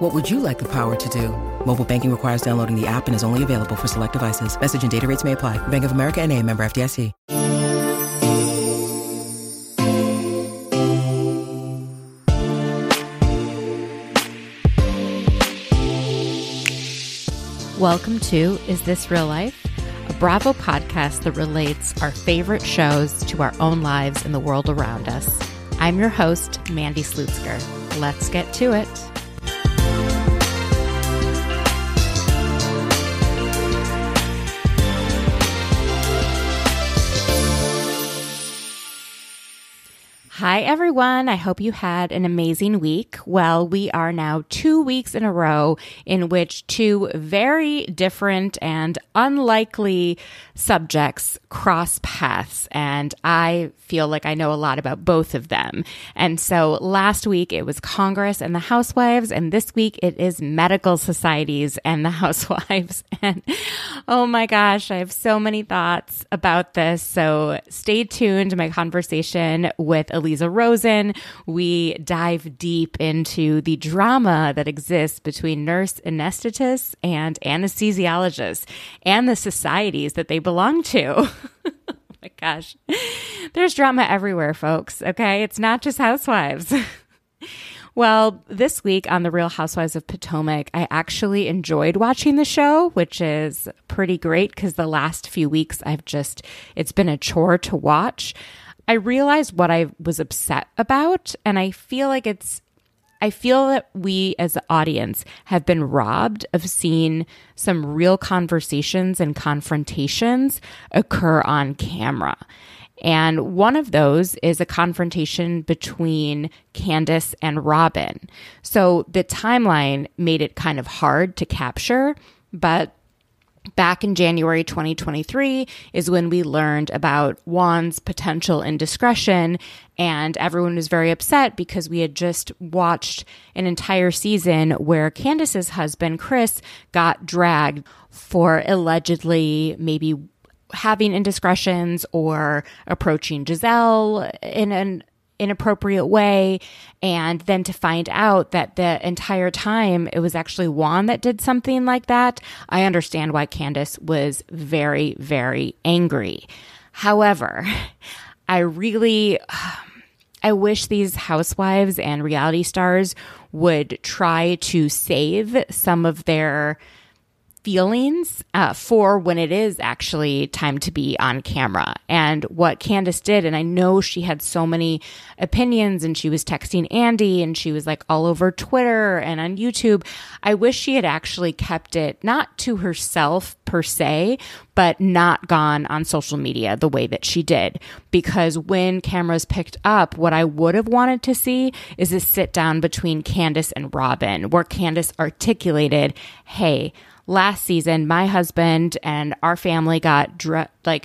What would you like the power to do? Mobile banking requires downloading the app and is only available for select devices. Message and data rates may apply. Bank of America N.A., member FDIC. Welcome to Is This Real Life? A Bravo podcast that relates our favorite shows to our own lives and the world around us. I'm your host, Mandy Slutsker. Let's get to it. Hi, everyone. I hope you had an amazing week. Well, we are now 2 weeks in a row in which two very different and unlikely subjects cross paths, and I feel like I know a lot about both of them. And so last week it was Congress and the Housewives, and this week it is medical societies and the Housewives. And oh my gosh, I have so many thoughts about this. So stay tuned to my conversation with Aliza Rosen. We dive deep into the drama that exists between nurse anesthetists and anesthesiologists and the societies that they belong to. Oh my gosh. There's drama everywhere, folks. Okay. It's not just housewives. Well, this week on The Real Housewives of Potomac, I actually enjoyed watching the show, which is pretty great because the last few weeks it's been a chore to watch. I realized what I was upset about, and I feel that we as the audience have been robbed of seeing some real conversations and confrontations occur on camera. And one of those is a confrontation between Candace and Robin. So the timeline made it kind of hard to capture, but back in January 2023 is when we learned about Juan's potential indiscretion, and everyone was very upset because we had just watched an entire season where Candace's husband, Chris, got dragged for allegedly maybe having indiscretions or approaching Giselle in an inappropriate way, and then to find out that the entire time it was actually Juan that did something like that. I understand why Candace was very, very angry. However, I wish these housewives and reality stars would try to save some of their feelings for when it is actually time to be on camera. And what Candace did, and I know she had so many opinions and she was texting Andy and she was like all over Twitter and on YouTube. I wish she had actually kept it not to herself per se, but not gone on social media the way that she did. Because when cameras picked up, what I would have wanted to see is a sit down between Candace and Robin where Candace articulated, hey, last season, my husband and our family got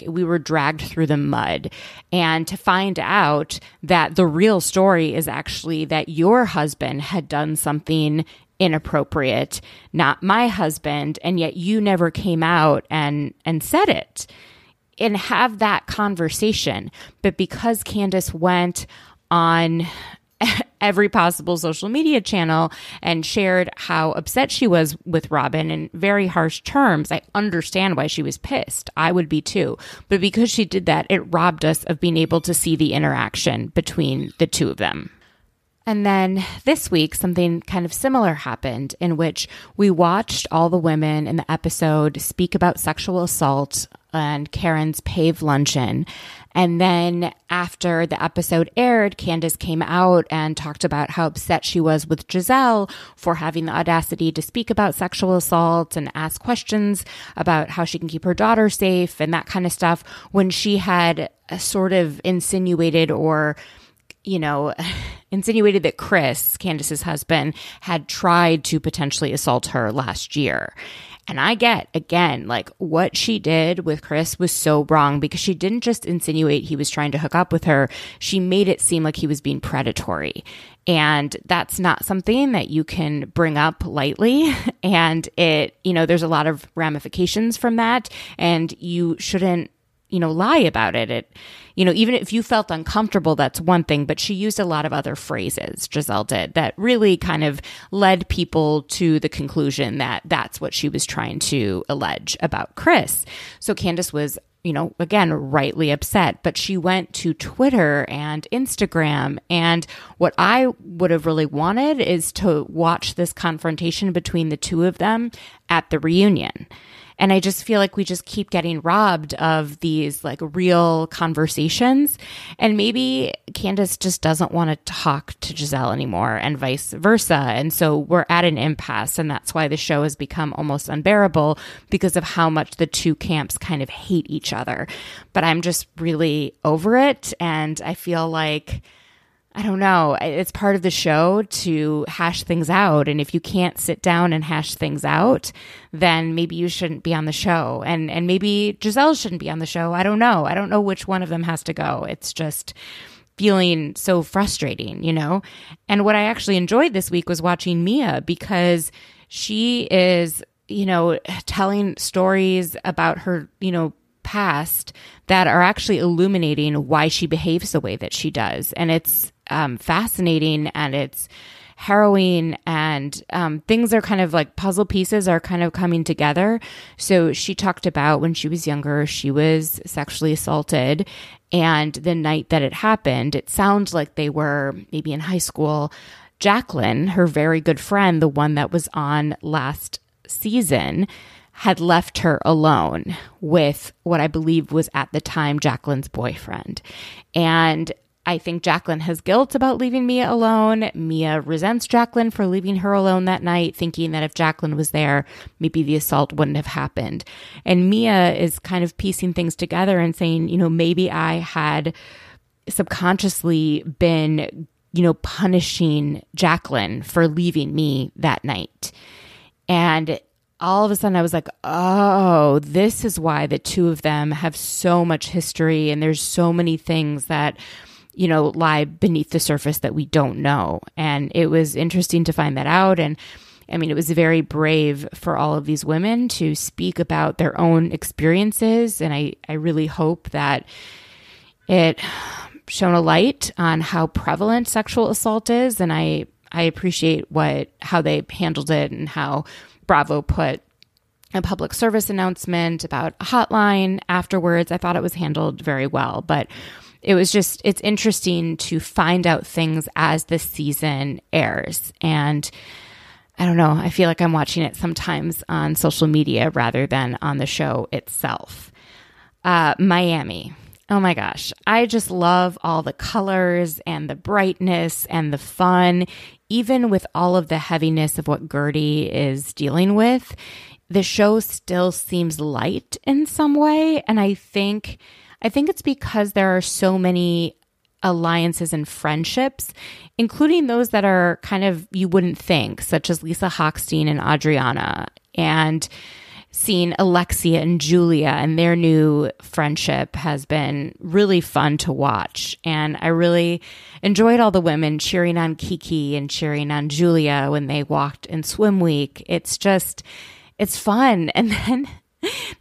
we were dragged through the mud. And to find out that the real story is actually that your husband had done something inappropriate, not my husband, and yet you never came out and said it. And have that conversation. But because Candace went on every possible social media channel and shared how upset she was with Robin in very harsh terms, I understand why she was pissed. I would be too. But because she did that, it robbed us of being able to see the interaction between the two of them. And then this week, something kind of similar happened in which we watched all the women in the episode speak about sexual assault and Karen's PAVE luncheon. And then after the episode aired, Candace came out and talked about how upset she was with Giselle for having the audacity to speak about sexual assault and ask questions about how she can keep her daughter safe and that kind of stuff when she had sort of insinuated or, you know, insinuated that Chris, Candace's husband, had tried to potentially assault her last year. And I get, again, like what she did with Chris was so wrong because she didn't just insinuate he was trying to hook up with her. She made it seem like he was being predatory. And that's not something that you can bring up lightly. And it, you know, there's a lot of ramifications from that. And you shouldn't, you know, lie about it. It, you know, even if you felt uncomfortable, that's one thing. But she used a lot of other phrases, Giselle did, that really kind of led people to the conclusion that that's what she was trying to allege about Chris. So Candace was, you know, again, rightly upset, but she went to Twitter and Instagram. And what I would have really wanted is to watch this confrontation between the two of them at the reunion. And I just feel like we just keep getting robbed of these like real conversations. And maybe Candace just doesn't want to talk to Giselle anymore and vice versa. And so we're at an impasse. And that's why the show has become almost unbearable because of how much the two camps kind of hate each other. But I'm just really over it. And I feel like, I don't know, it's part of the show to hash things out. And if you can't sit down and hash things out, then maybe you shouldn't be on the show. And maybe Giselle shouldn't be on the show. I don't know. I don't know which one of them has to go. It's just feeling so frustrating, you know? And what I actually enjoyed this week was watching Mia because she is, you know, telling stories about her, you know, past that are actually illuminating why she behaves the way that she does. And it's fascinating and it's harrowing and things are kind of like puzzle pieces are kind of coming together. So she talked about when she was younger, she was sexually assaulted. And the night that it happened, it sounds like they were maybe in high school. Jacqueline, her very good friend, the one that was on last season, had left her alone with what I believe was at the time Jacqueline's boyfriend. And I think Jacqueline has guilt about leaving Mia alone. Mia resents Jacqueline for leaving her alone that night, thinking that if Jacqueline was there, maybe the assault wouldn't have happened. And Mia is kind of piecing things together and saying, you know, maybe I had subconsciously been, you know, punishing Jacqueline for leaving me that night. And all of a sudden I was like, oh, this is why the two of them have so much history and there's so many things that, you know, lie beneath the surface that we don't know. And it was interesting to find that out. And I mean, it was very brave for all of these women to speak about their own experiences. And I really hope that it shone a light on how prevalent sexual assault is. And I appreciate how they handled it and how Bravo put a public service announcement about a hotline afterwards. I thought it was handled very well, but it was just, it's interesting to find out things as the season airs. And I don't know, I feel like I'm watching it sometimes on social media rather than on the show itself. Miami. Oh my gosh. I just love all the colors and the brightness and the fun. Even with all of the heaviness of what Gertie is dealing with, the show still seems light in some way. And I think it's because there are so many alliances and friendships, including those that are kind of, you wouldn't think, such as Lisa Hochstein and Adriana, and seeing Alexia and Julia and their new friendship has been really fun to watch. And I really enjoyed all the women cheering on Kiki and cheering on Julia when they walked in swim week. It's just, it's fun. And then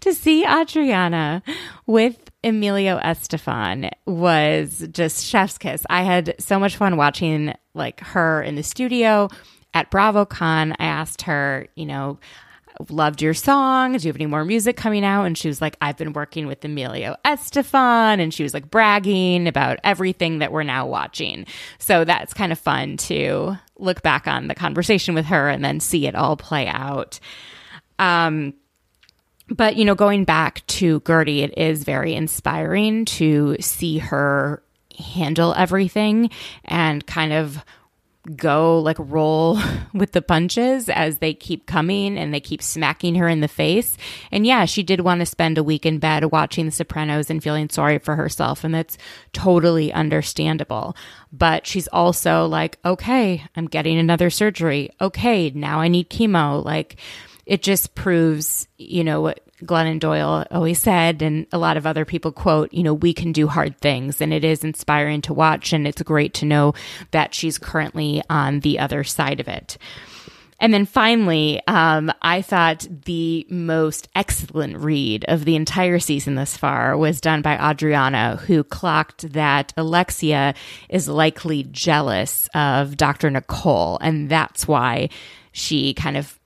to see Adriana with Emilio Estefan was just chef's kiss. I had so much fun watching like her in the studio at BravoCon. I asked her, you know, loved your song. Do you have any more music coming out? And she was like, I've been working with Emilio Estefan. And she was like bragging about everything that we're now watching. So that's kind of fun to look back on the conversation with her and then see it all play out. But, you know, going back to Gertie, it is very inspiring to see her handle everything and kind of go like roll with the punches as they keep coming and they keep smacking her in the face. And yeah, she did want to spend a week in bed watching The Sopranos and feeling sorry for herself. And that's totally understandable. But she's also like, okay, I'm getting another surgery. Okay, now I need chemo. Like, it just proves, you know, what Glennon Doyle always said, and a lot of other people quote, you know, we can do hard things. And it is inspiring to watch. And it's great to know that she's currently on the other side of it. And then finally, I thought the most excellent read of the entire season thus far was done by Adriana, who clocked that Alexia is likely jealous of Dr. Nicole. And that's why she kind of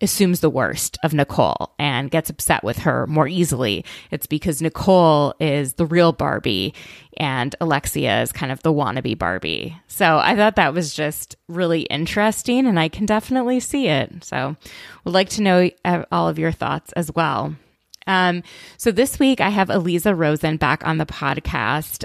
assumes the worst of Nicole and gets upset with her more easily. It's because Nicole is the real Barbie and Alexia is kind of the wannabe Barbie. So I thought that was just really interesting, and I can definitely see it. So would like to know all of your thoughts as well. So this week I have Aliza Rosen back on the podcast.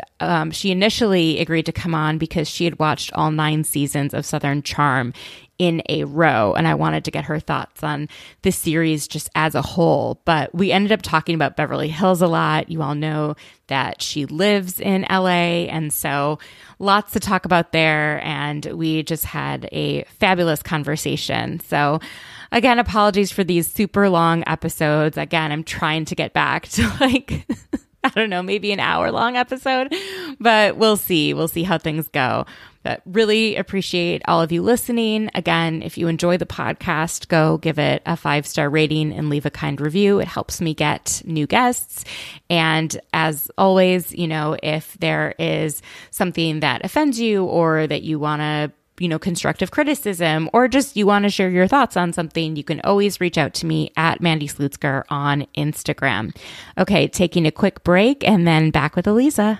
She initially agreed to come on because she had watched all 9 seasons of Southern Charm in a row, and I wanted to get her thoughts on the series just as a whole. But we ended up talking about Beverly Hills a lot. You all know that she lives in LA, and so lots to talk about there, and we just had a fabulous conversation. So again, apologies for these super long episodes. Again, I'm trying to get back to like, I don't know, maybe an hour-long episode, but we'll see. We'll see how things go. But really appreciate all of you listening. Again, if you enjoy the podcast, go give it a 5-star rating and leave a kind review. It helps me get new guests. And as always, you know, if there is something that offends you or that you want to, you know, constructive criticism, or just you want to share your thoughts on something, you can always reach out to me at Mandy Slutsker on Instagram. Okay, taking a quick break and then back with Aliza.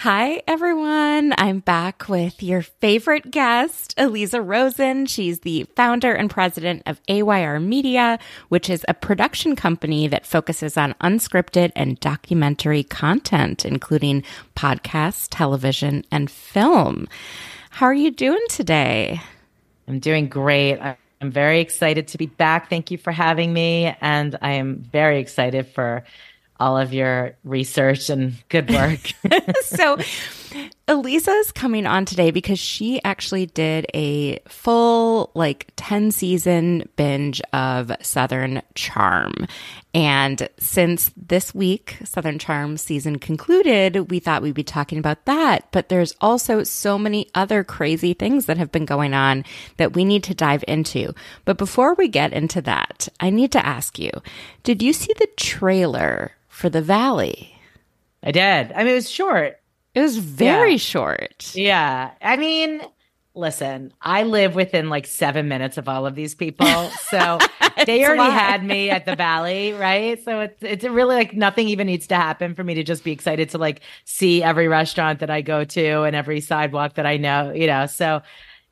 Hi, everyone. I'm back with your favorite guest, Aliza Rosen. She's the founder and president of AYR Media, which is a production company that focuses on unscripted and documentary content, including podcasts, television, and film. How are you doing today? I'm doing great. I'm very excited to be back. Thank you for having me. And I am very excited for all of your research and good work. So Aliza is coming on today because she actually did a full, like, 10-season binge of Southern Charm. And since this week, Southern Charm season concluded, we thought we'd be talking about that. But there's also so many other crazy things that have been going on that we need to dive into. But before we get into that, I need to ask you, did you see the trailer for The Valley? I did. I mean, it was short. It was very short. Yeah. I mean, listen, I live within like 7 minutes of all of these people. So they already had me at the Valley, right? So it's really like nothing even needs to happen for me to just be excited to like see every restaurant that I go to and every sidewalk that I know, you know. So,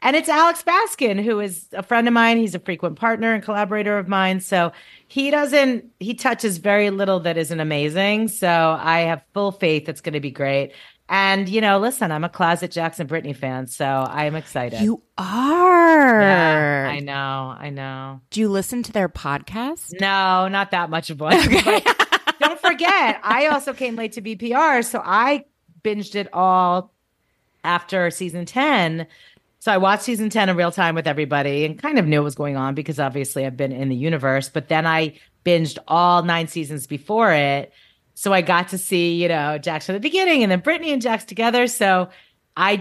and it's Alex Baskin, who is a friend of mine. He's a frequent partner and collaborator of mine. So he touches very little that isn't amazing. So I have full faith it's going to be great. And, you know, listen, I'm a closet Jackson Brittany fan, so I'm excited. You are. Yeah, I know. Do you listen to their podcast? No, not that much of one. Okay. Don't forget, I also came late to BPR, so I binged it all after season 10. So I watched season 10 in real time with everybody and kind of knew what was going on because obviously I've been in the universe. But then I binged all 9 seasons before it. So I got to see, you know, Jax from the beginning and then Brittany and Jax together. So I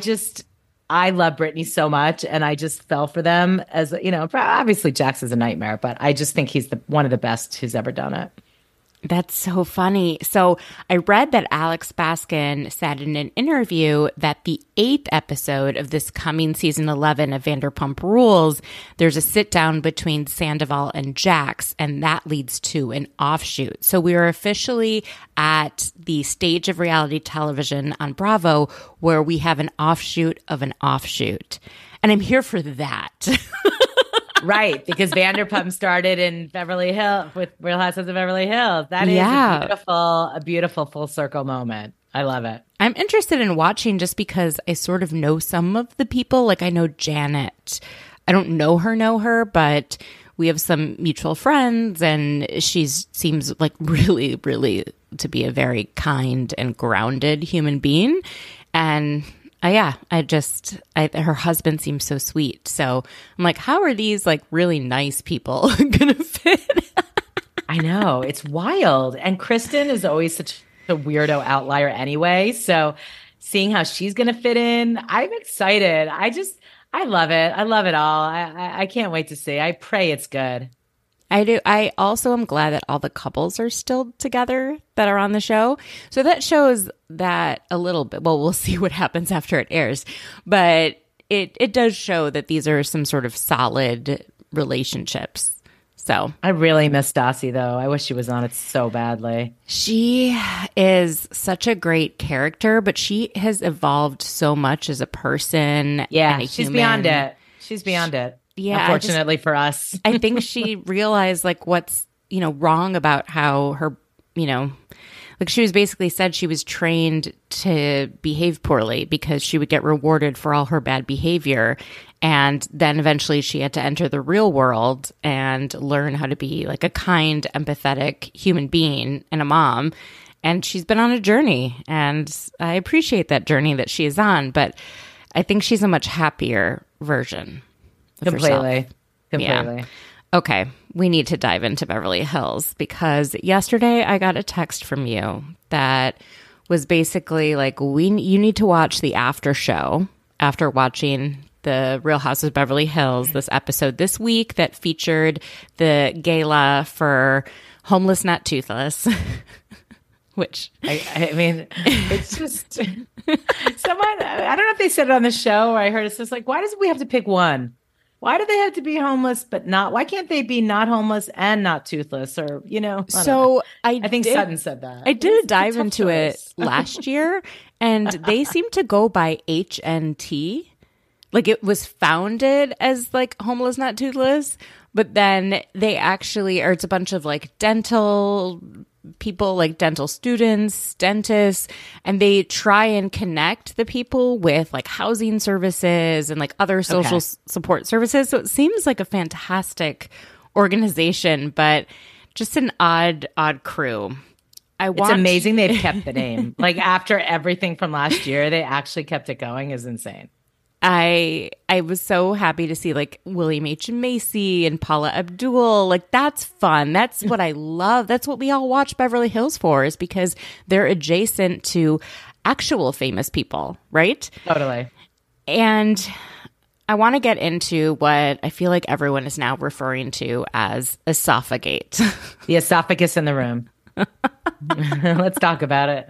love Brittany so much. And I just fell for them as, you know, obviously Jax is a nightmare, but I just think he's one of the best who's ever done it. That's so funny. So I read that Alex Baskin said in an interview that the 8th episode of this coming season 11 of Vanderpump Rules, there's a sit down between Sandoval and Jax, and that leads to an offshoot. So we are officially at the stage of reality television on Bravo where we have an offshoot of an offshoot. And I'm here for that. Right, because Vanderpump started in Beverly Hills with Real Housewives of Beverly Hills. That is a beautiful full circle moment. I love it. I'm interested in watching just because I sort of know some of the people. Like I know Janet. I don't know her, but we have some mutual friends, and she seems like really, really to be a very kind and grounded human being. And her husband seems so sweet. So I'm like, how are these like really nice people going to fit? I know. It's wild. And Kristen is always such a weirdo outlier anyway. So seeing how she's going to fit in, I'm excited. I love it. I love it all. I can't wait to see. I pray it's good. I do. I also am glad that all the couples are still together that are on the show. So that shows that a little bit. Well, we'll see what happens after it airs. But it does show that these are some sort of solid relationships. So I really miss Stassi, though. I wish she was on it so badly. She is such a great character, but she has evolved so much as a person. Yeah, and she's beyond it. She's beyond it. Yeah, unfortunately for us. I think she realized like what's, wrong about how her, like she was basically said she was trained to behave poorly because she would get rewarded for all her bad behavior. And then eventually she had to enter the real world and learn how to be like a kind, empathetic human being and a mom. And she's been on a journey, and I appreciate that journey that she is on, but I think she's a much happier version. Completely. Yeah. Okay, we need to dive into Beverly Hills because yesterday I got a text from you that was basically like, you need to watch the after show after watching the Real Housewives of Beverly Hills, this episode this week that featured the gala for Homeless Not Toothless. Which I mean, it's just someone. I don't know if they said it on the show or I heard it's just like, why does we have to pick one? Why do they have to be homeless but not? Why can't they be not homeless and not toothless? Or I think Sutton said that. I did a dive into it last year, and they seem to go by HNT. Like it was founded as like Homeless Not Toothless, but then they actually, or it's a bunch of like dental people, like dental students, dentists, and they try and connect the people with like housing services and like other social support services. So it seems like a fantastic organization, but just an odd crew. It's amazing they've kept the name. Like after everything from last year, they actually kept it going is insane. I was so happy to see like William H. Macy and Paula Abdul. Like that's fun. That's what I love. That's what we all watch Beverly Hills for, is because they're adjacent to actual famous people, right? Totally. And I want to get into what I feel like everyone is now referring to as esophagate. The esophagus in the room. Let's talk about it.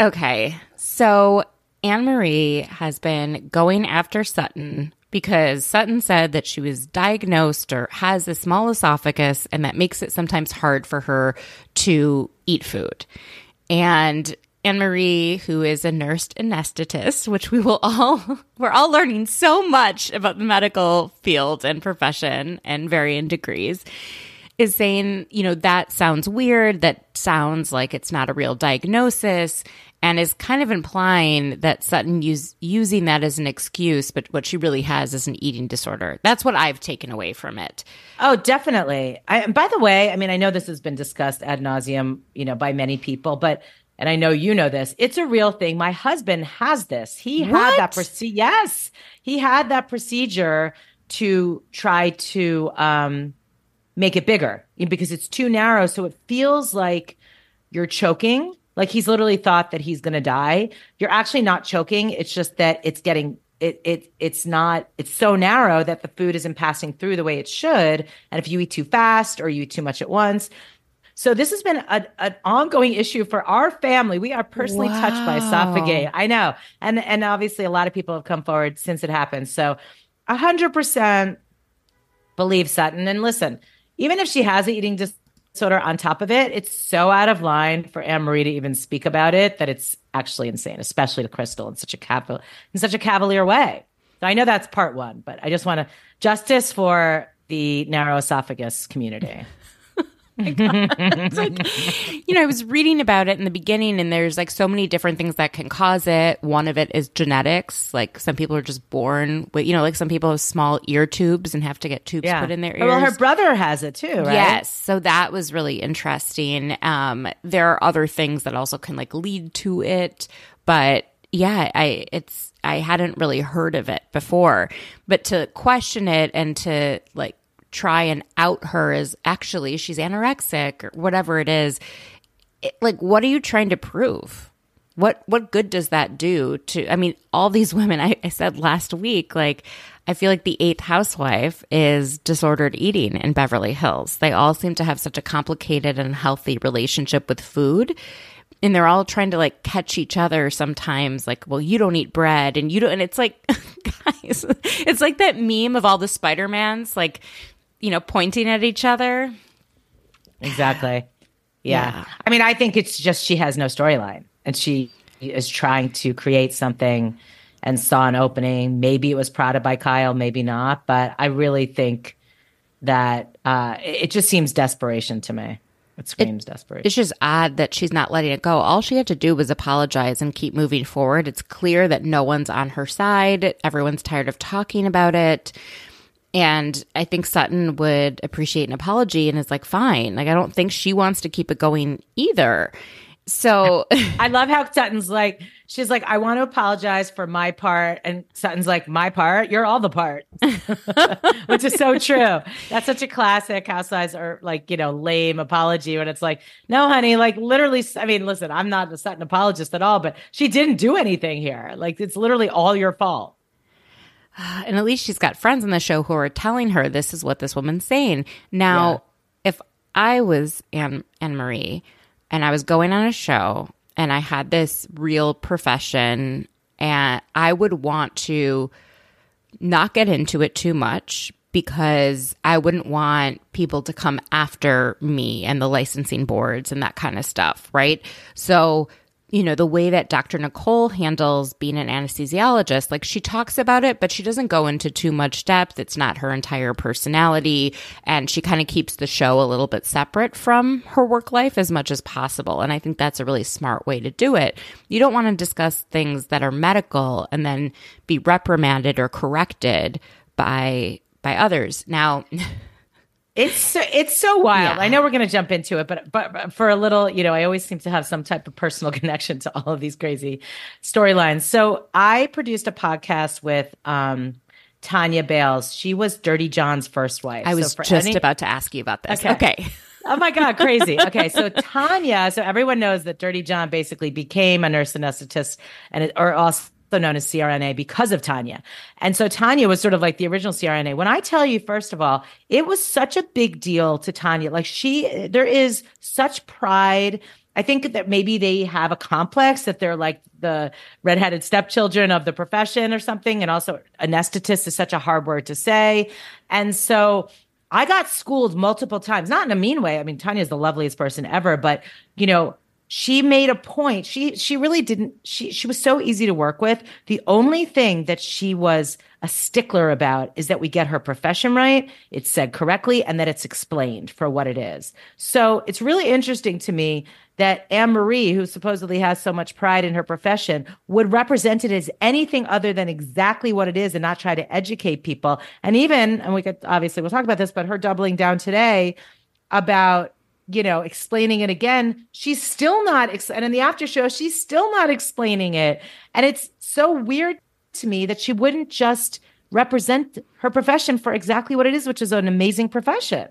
Okay. So Anne-Marie has been going after Sutton because Sutton said that she was diagnosed or has a small esophagus, and that makes it sometimes hard for her to eat food. And Anne-Marie, who is a nurse anesthetist, which we're all learning so much about the medical field and profession and varying degrees, is saying, that sounds weird. That sounds like it's not a real diagnosis. And is kind of implying that Sutton using that as an excuse, but what she really has is an eating disorder. That's what I've taken away from it. Oh, definitely. By the way, I mean, I know this has been discussed ad nauseum, by many people, but, and I know you know this, it's a real thing. My husband has this. He had that procedure to try to make it bigger because it's too narrow. So it feels like you're choking. Like he's literally thought that he's going to die. You're actually not choking. It's just that it's getting it's so narrow that the food isn't passing through the way it should. And if you eat too fast or you eat too much at once, So this has been an ongoing issue for our family. We are personally touched by esophagitis. I know. And obviously a lot of people have come forward since it happened. So 100% believe Sutton. And listen, even if she has an eating disorder on top of it, it's so out of line for Anne-Marie to even speak about it that it's actually insane, especially to Crystal in such a cavalier way. So I know that's part one, but I just want to justice for the narrow esophagus community. It's like, you know, I was reading about it in the beginning, and there's like so many different things that can cause it. One of it is genetics. Like some people are just born with, you know, like some people have small ear tubes and have to get tubes put in their ears. Well, her brother has it too, right? Yes. So that was really interesting. There are other things that also can like lead to it, but yeah, I hadn't really heard of it before, but to question it and to like try and out her as actually she's anorexic or whatever it is. Like, what are you trying to prove? What good does that do to, I mean, all these women, I said last week, like, I feel like the eighth housewife is disordered eating in Beverly Hills. They all seem to have such a complicated and healthy relationship with food. And they're all trying to like catch each other sometimes, like, well, you don't eat bread and you don't. And it's like, guys, it's like that meme of all the Spider-Mans, like, you know, pointing at each other. Exactly. Yeah. I mean, I think it's just she has no storyline and she is trying to create something and saw an opening. Maybe it was prodded by Kyle, maybe not. But I really think that it just seems desperation to me. It screams desperation. It's just odd that she's not letting it go. All she had to do was apologize and keep moving forward. It's clear that no one's on her side. Everyone's tired of talking about it. And I think Sutton would appreciate an apology and is like, fine. Like, I don't think she wants to keep it going either. So I love how Sutton's like, she's like, I want to apologize for my part. And Sutton's like, my part? You're all the part, which is so true. That's such a classic housewives or like, you know, lame apology when it's like, no, honey, like literally, I mean, listen, I'm not a Sutton apologist at all, but she didn't do anything here. Like, it's literally all your fault. And at least she's got friends on the show who are telling her this is what this woman's saying. Now, if I was Anne-Marie and I was going on a show and I had this real profession, and I would want to not get into it too much because I wouldn't want people to come after me and the licensing boards and that kind of stuff, right? So, you know, the way that Dr. Nicole handles being an anesthesiologist, like she talks about it, but she doesn't go into too much depth. It's not her entire personality. And she kind of keeps the show a little bit separate from her work life as much as possible. And I think that's a really smart way to do it. You don't want to discuss things that are medical and then be reprimanded or corrected by others. Now... It's so wild. Yeah. I know we're going to jump into it, but for a little, you know, I always seem to have some type of personal connection to all of these crazy storylines. So I produced a podcast with Tonia Bales. She was Dirty John's first wife. I was about to ask you about this. Okay. Oh my God, crazy. Okay, so Tonia, so everyone knows that Dirty John basically became a nurse anesthetist or also known as CRNA because of Tonia. And so Tonia was sort of like the original CRNA. When I tell you, first of all, it was such a big deal to Tonia. Like there is such pride. I think that maybe they have a complex that they're like the redheaded stepchildren of the profession or something. And also anesthetist is such a hard word to say. And so I got schooled multiple times, not in a mean way. I mean, Tonia is the loveliest person ever, but you know, she made a point. She really didn't. She was so easy to work with. The only thing that she was a stickler about is that we get her profession right, it's said correctly, and that it's explained for what it is. So it's really interesting to me that Anne-Marie, who supposedly has so much pride in her profession, would represent it as anything other than exactly what it is and not try to educate people. And even, and we could obviously we'll talk about this, but her doubling down today about, you know, explaining it again, she's still not, and in the after show, she's still not explaining it. And it's so weird to me that she wouldn't just represent her profession for exactly what it is, which is an amazing profession.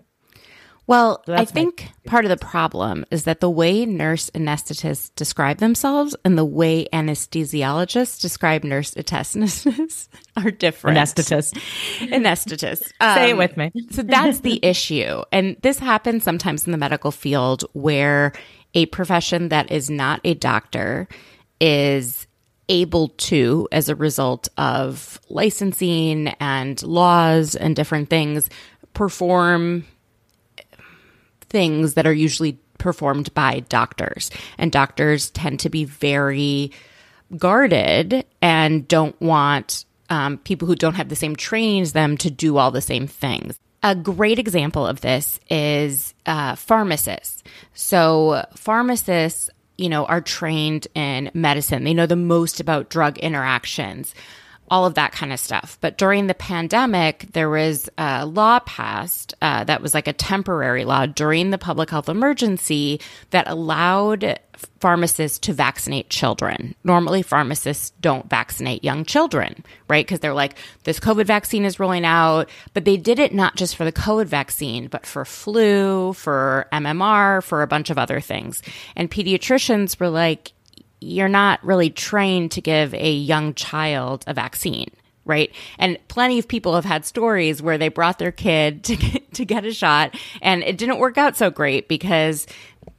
Well, so I think part of the problem is that the way nurse anesthetists describe themselves and the way anesthesiologists describe nurse anesthetists are different. Anesthetist. Say it with me. So that's the issue. And this happens sometimes in the medical field where a profession that is not a doctor is able to, as a result of licensing and laws and different things, perform things that are usually performed by doctors. And doctors tend to be very guarded and don't want people who don't have the same training as them to do all the same things. A great example of this is pharmacists. So pharmacists, are trained in medicine. They know the most about drug interactions, all of that kind of stuff. But during the pandemic, there was a law passed that was like a temporary law during the public health emergency that allowed pharmacists to vaccinate children. Normally, pharmacists don't vaccinate young children, right? Because they're like, this COVID vaccine is rolling out. But they did it not just for the COVID vaccine, but for flu, for MMR, for a bunch of other things. And pediatricians were like, you're not really trained to give a young child a vaccine, right? And plenty of people have had stories where they brought their kid to get a shot, and it didn't work out so great because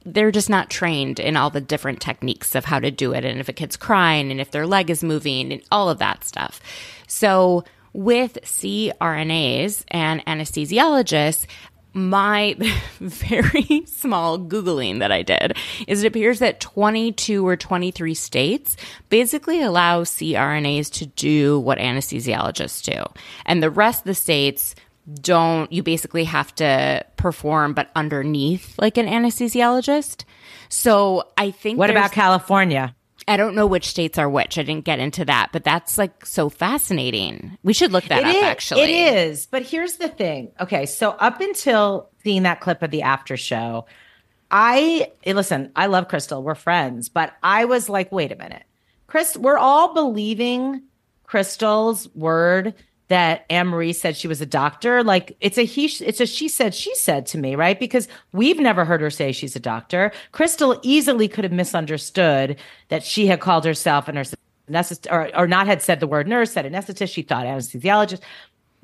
they're just not trained in all the different techniques of how to do it, and if a kid's crying, and if their leg is moving, and all of that stuff. So with CRNAs and anesthesiologists, my very small Googling that I did is it appears that 22 or 23 states basically allow CRNAs to do what anesthesiologists do. And the rest of the states don't. You basically have to perform, but underneath like an anesthesiologist. So I think. What about California? I don't know which states are which. I didn't get into that, but that's like so fascinating. We should look that up, actually. It is. But here's the thing. Okay. So up until seeing that clip of the after show, I love Crystal. We're friends, but I was like, wait a minute, Chris, we're all believing Crystal's word that Anne-Marie said she was a doctor. Like it's a she said to me, right? Because we've never heard her say she's a doctor. Crystal easily could have misunderstood that she had called herself a nurse or not had said the word nurse, said anesthetist. She thought anesthesiologist.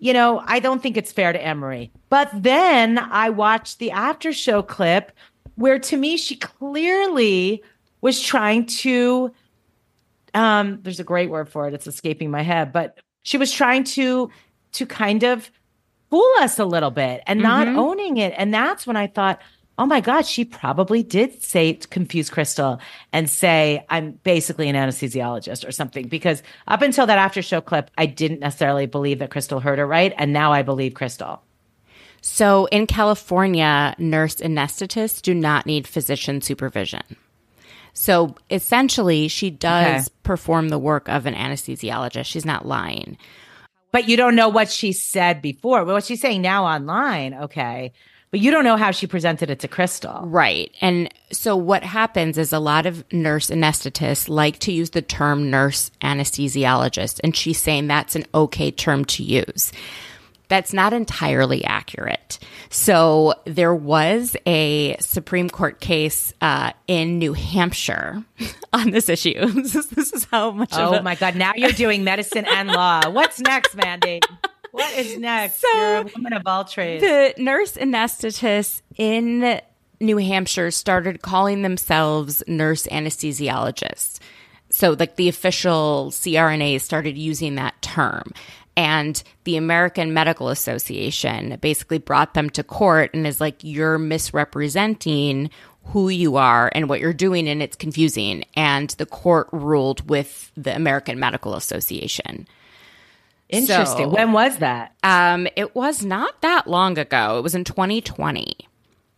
I don't think it's fair to Anne-Marie. But then I watched the after show clip where to me, she clearly was trying to, there's a great word for it. It's escaping my head, but she was trying to kind of fool us a little bit and not owning it. And that's when I thought, oh my God, she probably did say, confuse Crystal and say, I'm basically an anesthesiologist or something. Because up until that after show clip, I didn't necessarily believe that Crystal heard her right. And now I believe Crystal. So in California, nurse anesthetists do not need physician supervision. So essentially, she does perform the work of an anesthesiologist. She's not lying. But you don't know what she said before. Well, what she's saying now online, okay. But you don't know how she presented it to Crystal. Right. And so what happens is a lot of nurse anesthetists like to use the term nurse anesthesiologist. And she's saying that's an okay term to use. That's not entirely accurate. So there was a Supreme Court case in New Hampshire on this issue. This is how much my God. Now you're doing medicine and law. What's next, Mandy? What is next? So you're a woman of all trades. The nurse anesthetists in New Hampshire started calling themselves nurse anesthesiologists. So like the official CRNA started using that term. And the American Medical Association basically brought them to court and is like, you're misrepresenting who you are and what you're doing, and it's confusing. And the court ruled with the American Medical Association. Interesting. So, when was that? It was not that long ago. It was in 2020.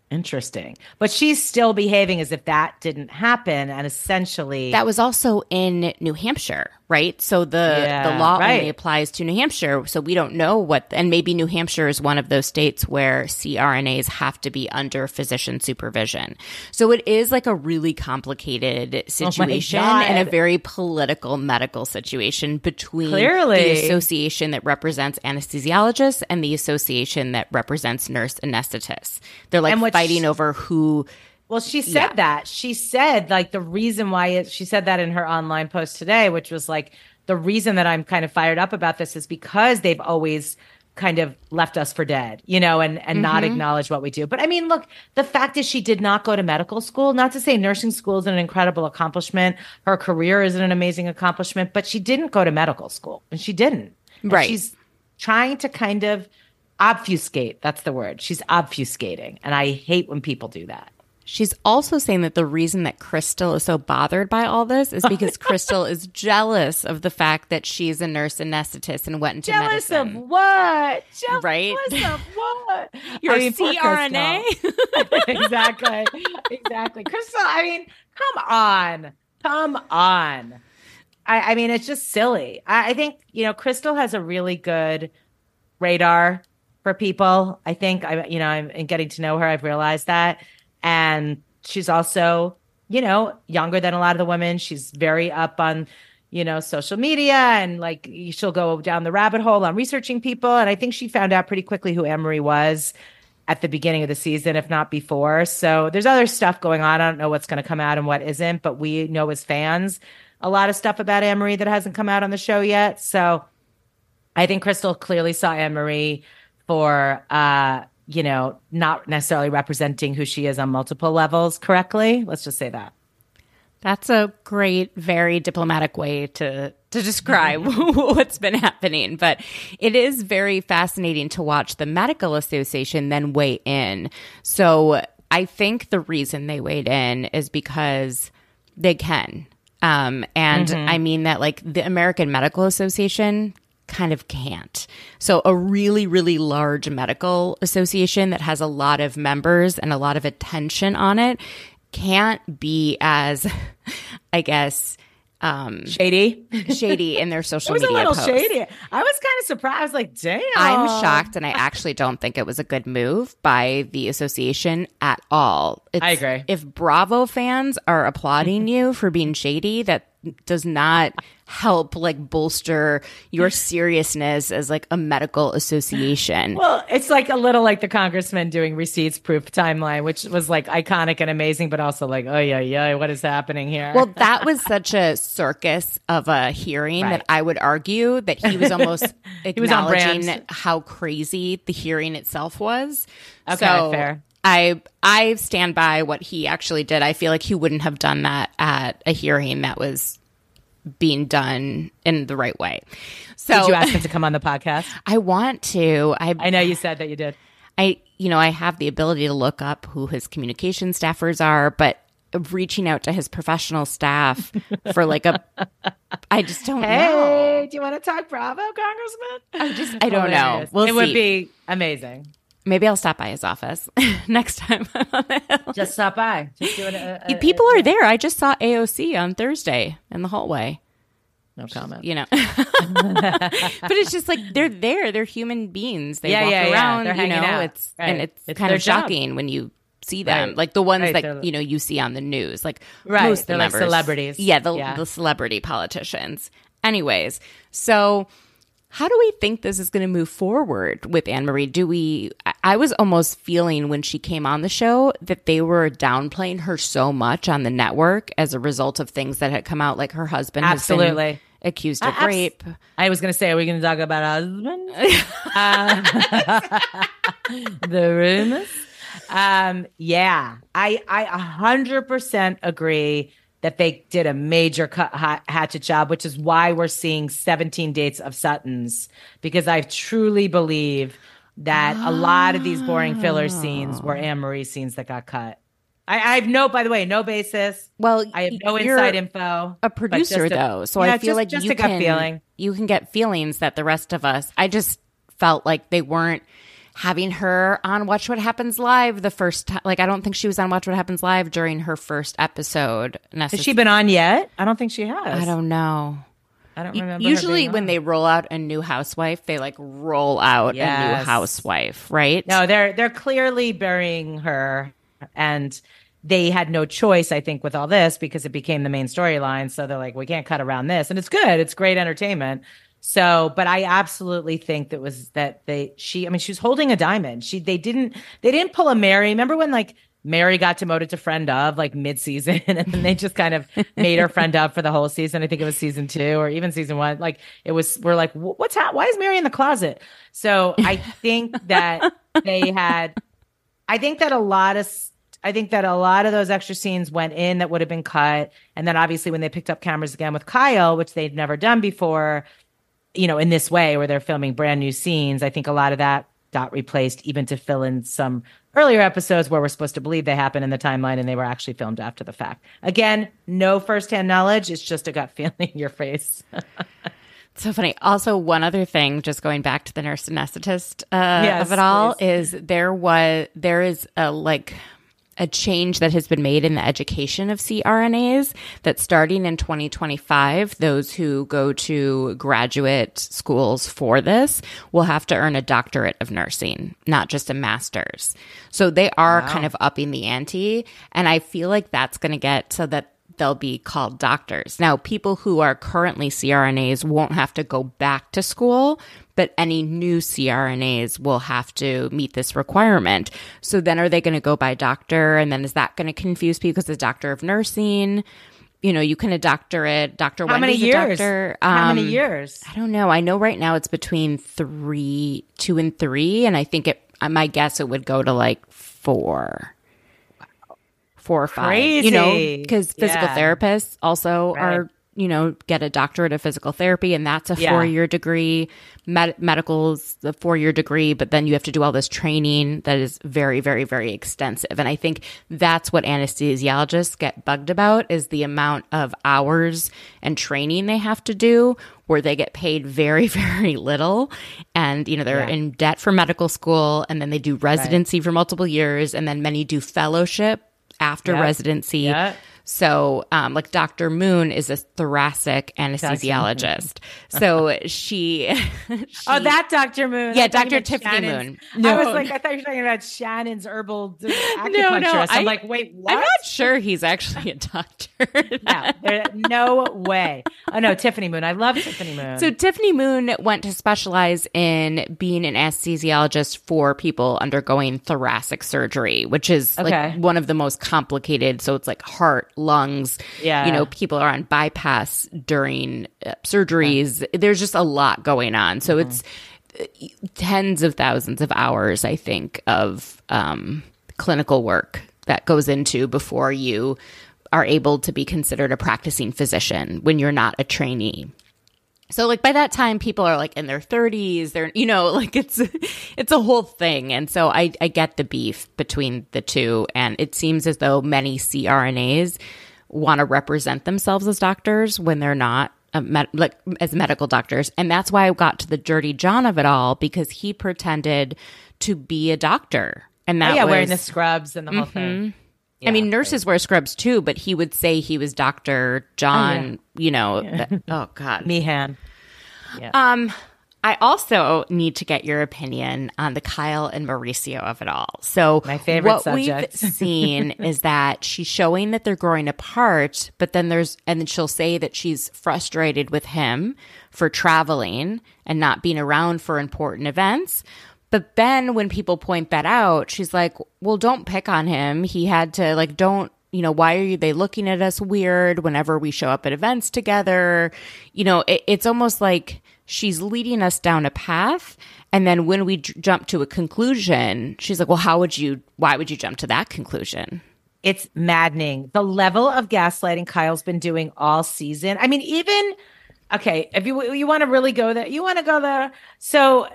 Interesting. But she's still behaving as if that didn't happen. And essentially... That was also in New Hampshire. right? So the law only applies to New Hampshire. So we don't know what, and maybe New Hampshire is one of those states where CRNAs have to be under physician supervision. So it is like a really complicated situation and a very political medical situation between the association that represents anesthesiologists and the association that represents nurse anesthetists. They're like fighting over who. Well, she said that. She said, like, the reason why she said that in her online post today, which was like, the reason that I'm kind of fired up about this is because they've always kind of left us for dead, you know, and not acknowledge what we do. But I mean, look, the fact is she did not go to medical school, not to say nursing school is an incredible accomplishment. Her career is an amazing accomplishment, but she didn't go to medical school and she didn't. Right. And she's trying to kind of obfuscate. That's the word. She's obfuscating. And I hate when people do that. She's also saying that the reason that Crystal is so bothered by all this is because Crystal is jealous of the fact that she's a nurse anesthetist and went into medicine. Jealous of what? Jealous of what? Your CRNA? Exactly. Exactly. Crystal, I mean, come on. Come on. I mean, it's just silly. I think, you know, Crystal has a really good radar for people. I think, in getting to know her, I've realized that. And she's also, you know, younger than a lot of the women. She's very up on, you know, social media, and like she'll go down the rabbit hole on researching people. And I think she found out pretty quickly who Emery was at the beginning of the season, if not before. So there's other stuff going on. I don't know what's going to come out and what isn't, but we know as fans a lot of stuff about Emery that hasn't come out on the show yet. So I think Crystal clearly saw Emery for, you know, not necessarily representing who she is on multiple levels correctly. Let's just say that. That's a great, very diplomatic way to describe what's been happening. But it is very fascinating to watch the medical association then weigh in. So I think the reason they weighed in is because they can. I mean that, like, the American Medical Association kind of can't. So a really, really large medical association that has a lot of members and a lot of attention on it can't be as, I guess, shady in their social media posts. It was a little shady. I was kind of surprised. I was like, damn. I'm shocked, and I actually don't think it was a good move by the association at all. I agree. If Bravo fans are applauding you for being shady, that does not help, like, bolster your seriousness as, like, a medical association. Well, it's like a little like the congressman doing receipts proof timeline, which was, like, iconic and amazing, but also like, oh yeah, what is happening here? Well, that was such a circus of a hearing that I would argue that he was almost acknowledging how crazy the hearing itself was. Okay, so, fair. I stand by what he actually did. I feel like he wouldn't have done that at a hearing that was being done in the right way. So, did you ask him to come on the podcast? I want to. I know you said that you did. I have the ability to look up who his communication staffers are, but reaching out to his professional staff for like a, I just don't know. Hey, do you want to talk Bravo, Congressman? I don't know. We'll see. It would be amazing. Maybe I'll stop by his office next time I'm on the Hill. Just stop by. Just do people are there. I just saw AOC on Thursday in the hallway. No comment. You know. But it's just like they're there. They're human beings. They walk around. They're hanging out. It's kind of shocking when you see them. Right. Like the ones that, you know, you see on the news. Like most of the members. Like celebrities. Yeah, the celebrity politicians. Anyways, so how do we think this is going to move forward with Anne-Marie? I was almost feeling when she came on the show that they were downplaying her so much on the network as a result of things that had come out, like her husband has been accused of rape. I was going to say, are we going to talk about husband? The rumors? Yeah, I 100% agree that they did a major hatchet job, which is why we're seeing 17 dates of Suttons, because I truly believe that a lot of these boring filler scenes were Anne-Marie scenes that got cut. I have no basis. Well, I have no inside info. A producer, though, so I feel like you can get feelings that the rest of us. I just felt like they weren't having her on Watch What Happens Live the first time. Like, I don't think she was on Watch What Happens Live during her first episode. Has she been on yet? I don't think she has. I don't know. I don't remember. Usually when they roll out a new housewife, they like roll out a new housewife, right? No, they're clearly burying her, and they had no choice, I think, with all this because it became the main storyline. So they're like, we can't cut around this, and it's good. It's great entertainment. So, but I absolutely think that was that she was holding a diamond. They didn't pull a Mary. Remember when like Mary got demoted to friend of like mid-season, and then they just kind of made her friend of for the whole season. I think it was season 2 or even season 1. Like it was, we're like, what's that? Why is Mary in the closet? So I think that I think that a lot of those extra scenes went in that would have been cut. And then obviously when they picked up cameras again with Kyle, which they'd never done before, you know, in this way where they're filming brand new scenes, I think a lot of that got replaced even to fill in some earlier episodes where we're supposed to believe they happened in the timeline and they were actually filmed after the fact. Again, no firsthand knowledge. It's just a gut feeling in your face. So funny. Also, one other thing, just going back to the nurse anesthetist of it all, please. Is there is a like a change that has been made in the education of CRNAs that starting in 2025, those who go to graduate schools for this will have to earn a doctorate of nursing, not just a master's. So they are kind of upping the ante. And I feel like that's going to get so that they'll be called doctors. Now, people who are currently CRNAs won't have to go back to school, but any new CRNAs will have to meet this requirement. So then are they going to go by doctor? And then is that going to confuse people? Because a doctor of nursing, you know, you can a doctorate. Doctor How Wendy's many years? A doctor. How many years? I don't know. I know right now it's between 2 and 3. And I think my guess, it would go to like 4. 4 or 5, Crazy. You know, because physical therapists also are, you know, get a doctorate of physical therapy, and that's a 4-year degree. Medical's the 4-year degree, but then you have to do all this training that is very, very, very extensive. And I think that's what anesthesiologists get bugged about is the amount of hours and training they have to do, where they get paid very, very little. And, you know, they're in debt for medical school, and then they do residency for multiple years, and then many do fellowship after residency. Yep. So like Dr. Moon is a thoracic anesthesiologist. So she Oh, that Dr. Moon. Yeah, Dr. Tiffany Shannon's. Moon. No. I was like, I thought you were talking about Shannon's herbal acupuncturist. No, I'm like, wait, what? I'm not sure he's actually a doctor. No way. Oh, no, Tiffany Moon. I love Tiffany Moon. So Tiffany Moon went to specialize in being an anesthesiologist for people undergoing thoracic surgery, which is like one of the most complicated. So it's like heart, lungs, you know, people are on bypass during surgeries. There's just a lot going on. So it's tens of thousands of hours, I think, of clinical work that goes into before you are able to be considered a practicing physician when you're not a trainee. So like by that time, people are like in their 30s, they're, you know, like it's a whole thing. And so I get the beef between the two. And it seems as though many CRNAs want to represent themselves as doctors when they're not as medical doctors. And that's why I got to the Dirty John of it all, because he pretended to be a doctor. And that was wearing the scrubs and the whole thing. Yeah, I mean, nurses wear scrubs too, but he would say he was Dr. John, you know. Oh, God. Meehan. Yeah. I also need to get your opinion on the Kyle and Mauricio of it all. So my favorite subject. We've seen is that she's showing that they're growing apart, but then she'll say that she's frustrated with him for traveling and not being around for important events. But then when people point that out, she's like, well, don't pick on him. He had to like, don't, you know, why are they looking at us weird whenever we show up at events together? You know, it's almost like she's leading us down a path. And then when we jump to a conclusion, she's like, well, why would you jump to that conclusion? It's maddening. The level of gaslighting Kyle's been doing all season. I mean, even... Okay, if you want to really go there, you want to go there. So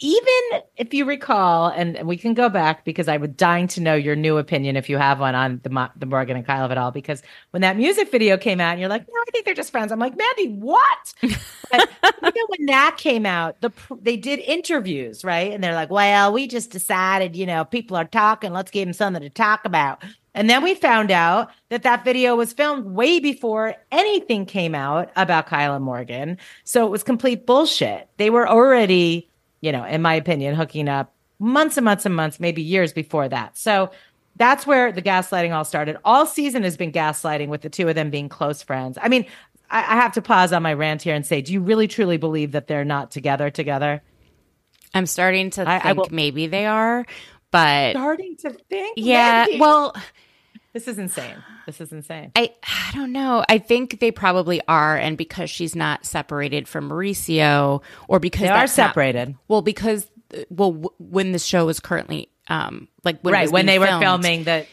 even if you recall, and we can go back because I was dying to know your new opinion, if you have one, on the Morgan and Kyle of it all, because when that music video came out and you're like, no, I think they're just friends. I'm like, Mandy, what? But even when that came out, they did interviews, right? And they're like, well, we just decided, you know, people are talking. Let's give them something to talk about. And then we found out that that video was filmed way before anything came out about Kyle and Morgan. So it was complete bullshit. They were already, you know, in my opinion, hooking up months and months and months, maybe years before that. So that's where the gaslighting all started. All season has been gaslighting with the two of them being close friends. I mean, I have to pause on my rant here and say, do you really truly believe that they're not together? I'm starting to think maybe they are, but starting to think. Yeah. Mandy. Well, this is insane. I don't know. I think they probably are. And because she's not separated from Mauricio, or because they are separated. When the show was currently, when they were filming the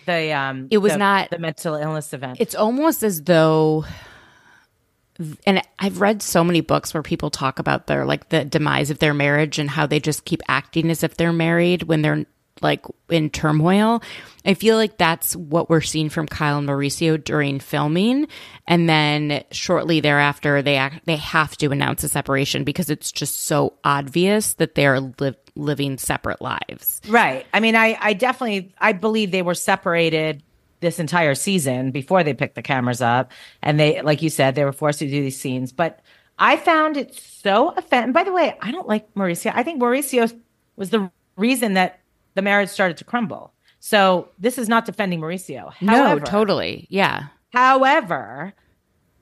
it was not the mental illness event. It's almost as though, and I've read so many books where people talk about the demise of their marriage and how they just keep acting as if they're married when they're in turmoil. I feel like that's what we're seeing from Kyle and Mauricio during filming. And then shortly thereafter, they have to announce a separation because it's just so obvious that they're living separate lives. Right. I mean, I believe they were separated this entire season before they picked the cameras up. And they, like you said, they were forced to do these scenes. But I found it so offensive. And by the way, I don't like Mauricio. I think Mauricio was the reason that the marriage started to crumble. So this is not defending Mauricio. However, no, totally. Yeah. However,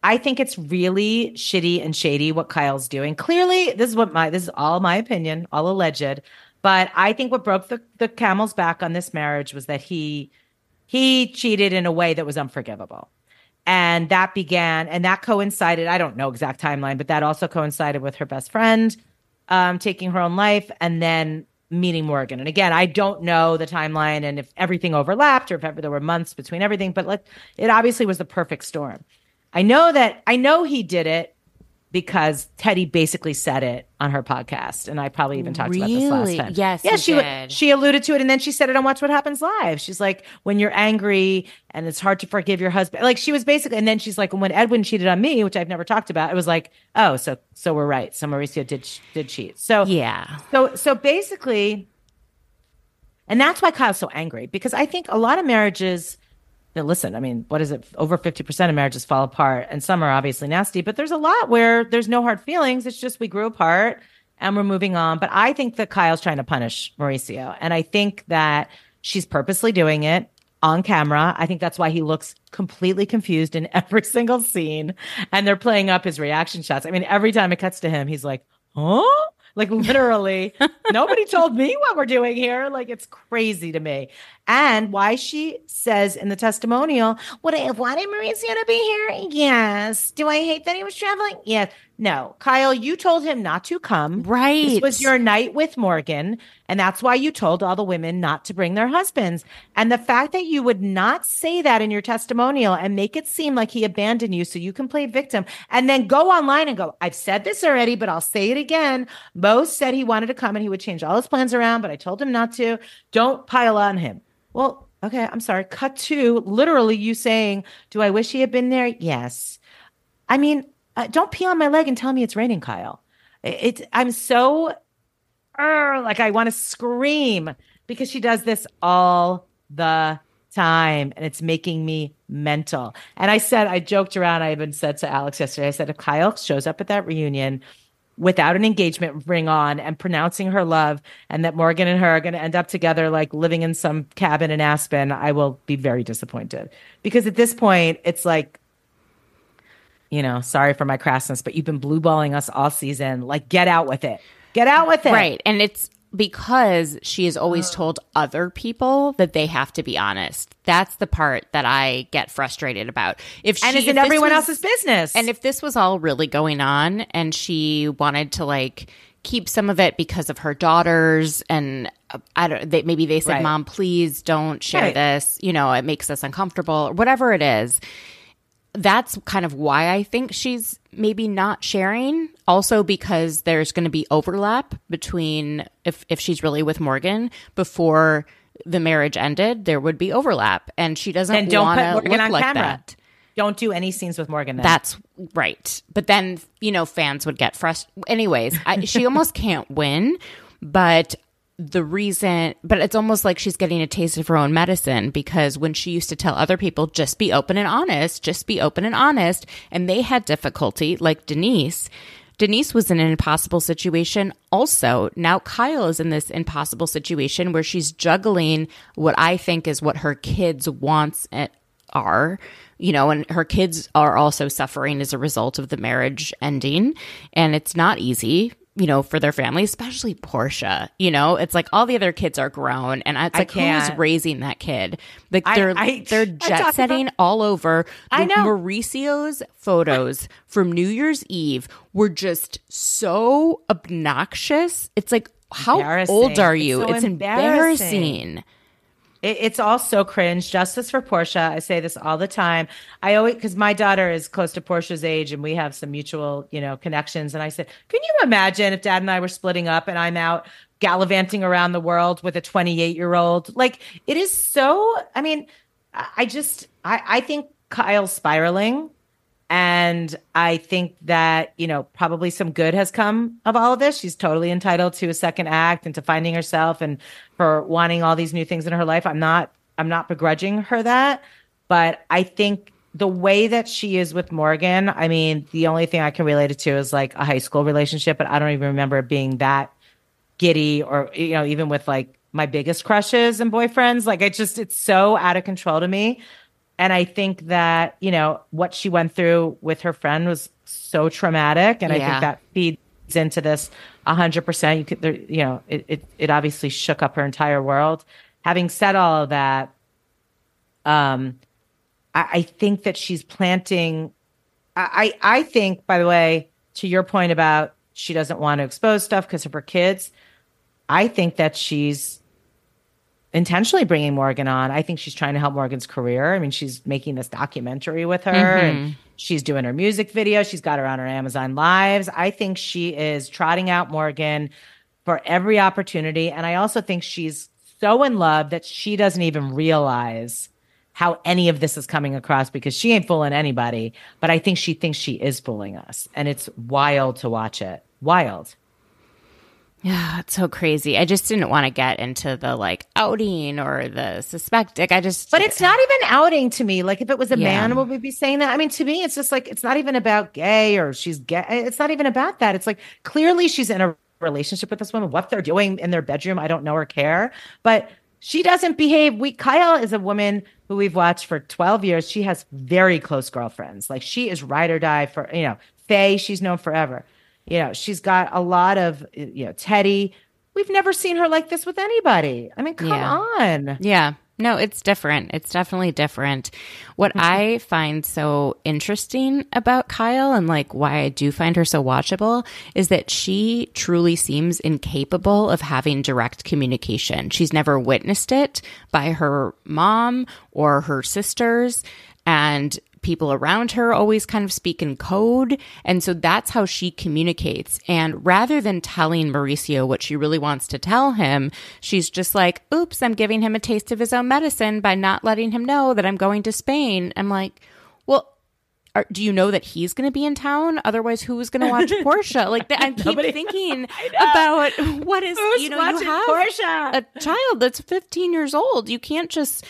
I think it's really shitty and shady what Kyle's doing. Clearly, this is all my opinion, all alleged. But I think what broke the camel's back on this marriage was that he cheated in a way that was unforgivable. And that began, and that coincided, I don't know exact timeline, but that also coincided with her best friend taking her own life. And then meeting Morgan. And again, I don't know the timeline and if everything overlapped or if ever there were months between everything, but it obviously was the perfect storm. I know he did it because Teddy basically said it on her podcast. And I probably even talked about this last time. Yes. Yeah, she alluded to it. And then she said it on Watch What Happens Live. She's like, when you're angry and it's hard to forgive your husband, she was basically, and then she's like, when Edwin cheated on me, which I've never talked about, it was like, oh, so we're right. So Mauricio did cheat. So yeah. So basically, and that's why Kyle's so angry, because I think a lot of marriages, now listen, I mean, what is it? Over 50% of marriages fall apart, and some are obviously nasty, but there's a lot where there's no hard feelings. It's just we grew apart and we're moving on. But I think that Kyle's trying to punish Mauricio, and I think that she's purposely doing it on camera. I think that's why he looks completely confused in every single scene, and they're playing up his reaction shots. I mean, every time it cuts to him, he's like, huh? Literally, nobody told me what we're doing here. It's crazy to me. And why she says in the testimonial, would I have wanted Mauricio to be here? Yes. Do I hate that he was traveling? Yes. No. Kyle, you told him not to come. Right. This was your night with Morgan. And that's why you told all the women not to bring their husbands. And the fact that you would not say that in your testimonial and make it seem like he abandoned you so you can play victim and then go online and go, I've said this already, but I'll say it again. Mo said he wanted to come and he would change all his plans around, but I told him not to. Don't pile on him. Well, okay, I'm sorry. Cut to literally you saying, do I wish he had been there? Yes. I mean, don't pee on my leg and tell me it's raining, Kyle. I'm so, I want to scream because she does this all the time and it's making me mental. And I joked around, I even said to Alex yesterday, I said, if Kyle shows up at that reunion without an engagement ring on and pronouncing her love and that Morgan and her are going to end up together, living in some cabin in Aspen, I will be very disappointed. Because at this point, it's sorry for my crassness, but you've been blueballing us all season. Get out with it. Get out with it. Right. And it's because she has always told other people that they have to be honest. That's the part that I get frustrated about. It's in everyone else's business. And if this was all really going on and she wanted to keep some of it because of her daughters and maybe they said, right, Mom, please don't share this. It makes us uncomfortable or whatever it is. That's kind of why I think she's maybe not sharing. Also because there's going to be overlap between if she's really with Morgan before the marriage ended, there would be overlap, and she doesn't want to look on like camera. That. Don't do any scenes with Morgan then. That's right. But then fans would get frustrated. Anyways, she almost can't win. But the reason, but it's almost like she's getting a taste of her own medicine, because when she used to tell other people, just be open and honest, just be open and honest, and they had difficulty, like Denise was in an impossible situation also. Now Kyle is in this impossible situation where she's juggling what I think is what her kids' wants are, you know, and her kids are also suffering as a result of the marriage ending. And it's not easy, you know, for their family, especially Portia. You know, it's like all the other kids are grown, and it's like, who's raising that kid? Like they're jet setting all over. I know. Mauricio's photos from New Year's Eve were just so obnoxious. It's like, how old are you? It's embarrassing. It's all so cringe. Justice for Portia. I say this all the time. I always, because my daughter is close to Portia's age and we have some mutual, you know, connections. And I said, can you imagine if Dad and I were splitting up and I'm out gallivanting around the world with a 28-year-old? Like, it is so, I mean, I think Kyle's spiraling. And I think that, you know, probably some good has come of all of this. She's totally entitled to a second act and to finding herself and for wanting all these new things in her life. I'm not begrudging her that. But I think the way that she is with Morgan, I mean, the only thing I can relate it to is like a high school relationship. But I don't even remember it being that giddy or, you know, even with like my biggest crushes and boyfriends. Like, it's so out of control to me. And I think that, you know, what she went through with her friend was so traumatic. And I think that feeds into this 100%. It obviously shook up her entire world. Having said all of that, I think that she's planting. I think, by the way, to your point about she doesn't want to expose stuff because of her kids, I think that she's intentionally bringing Morgan on. I think she's trying to help Morgan's career. I mean, she's making this documentary with her, and she's doing her music video. She's got her on her Amazon Lives. I think she is trotting out Morgan for every opportunity. And I also think she's so in love that she doesn't even realize how any of this is coming across, because she ain't fooling anybody. But I think she thinks she is fooling us. And it's wild to watch it. Wild. Yeah, it's so crazy. I just didn't want to get into the like outing or the suspect. Like, but it's not even outing to me. Like, if it was a man, would we be saying that? I mean, to me, it's just like, it's not even about gay or she's gay. It's not even about that. It's like, clearly she's in a relationship with this woman. What they're doing in their bedroom, I don't know or care. But she doesn't behave. Kyle is a woman who we've watched for 12 years. She has very close girlfriends. Like, she is ride or die for, you know, Faye, she's known forever. You know, she's got a lot of, you know, Teddy. We've never seen her like this with anybody. I mean, come on. Yeah. No, it's different. It's definitely different. What I find so interesting about Kyle, and like why I do find her so watchable, is that she truly seems incapable of having direct communication. She's never witnessed it by her mom or her sisters. And people around her always kind of speak in code. And so that's how she communicates. And rather than telling Mauricio what she really wants to tell him, she's just like, oops, I'm giving him a taste of his own medicine by not letting him know that I'm going to Spain. I'm like, well, do you know that he's going to be in town? Otherwise, who's going to watch Portia? Like, I keep thinking about what is, who's, you know, you have Portia? A child that's 15 years old. You can't just...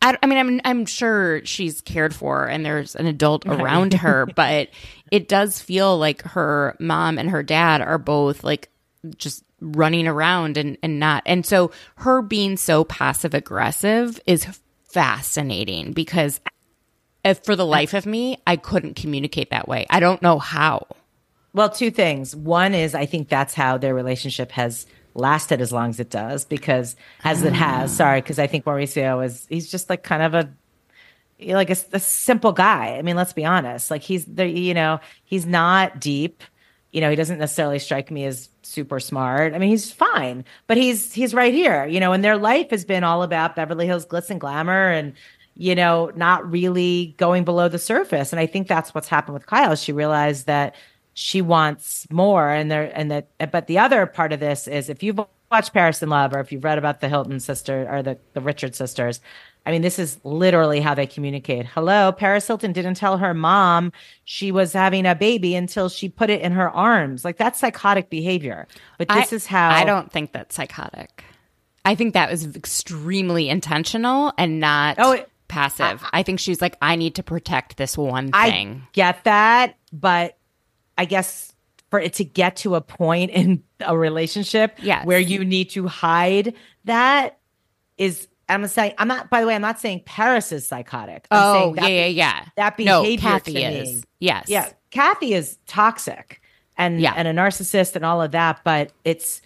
I mean, I'm sure she's cared for and there's an adult around her, but it does feel like her mom and her dad are both like just running around and not. And so her being so passive aggressive is fascinating, because for the life of me, I couldn't communicate that way. I don't know how. Well, two things. One is I think that's how their relationship has lasted as long as it does, because I think Mauricio he's just like kind of a simple guy. I mean, let's be honest, like he's not deep, you know, he doesn't necessarily strike me as super smart. I mean, he's fine, but he's right here, you know, and their life has been all about Beverly Hills glitz and glamour and, you know, not really going below the surface. And I think that's what's happened with Kyle. She realized that she wants more, but the other part of this is, if you've watched Paris in Love, or if you've read about the Hilton sister or the Richard sisters, I mean, this is literally how they communicate. Hello, Paris Hilton didn't tell her mom she was having a baby until she put it in her arms. Like, that's psychotic behavior. But this is how... I don't think that's psychotic. I think that was extremely intentional and not passive. I think she's like, I need to protect this one thing. I get that, but I guess... for it to get to a point in a relationship where you need to hide that is, I'm saying, I'm not, by the way, I'm not saying Paris is psychotic. I'm saying that. That behavior Kathy is. Yes. Yeah. Kathy is toxic and a narcissist and all of that. But it's,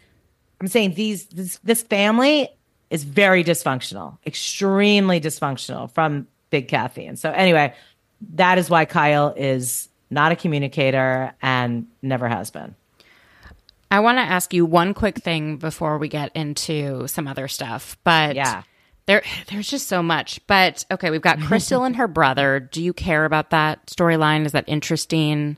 I'm saying this family is very dysfunctional, extremely dysfunctional from Big Kathy. And so anyway, that is why Kyle is not a communicator and never has been. I want to ask you one quick thing before we get into some other stuff, but there's just so much. But okay, we've got Crystal and her brother. Do you care about that storyline? Is that interesting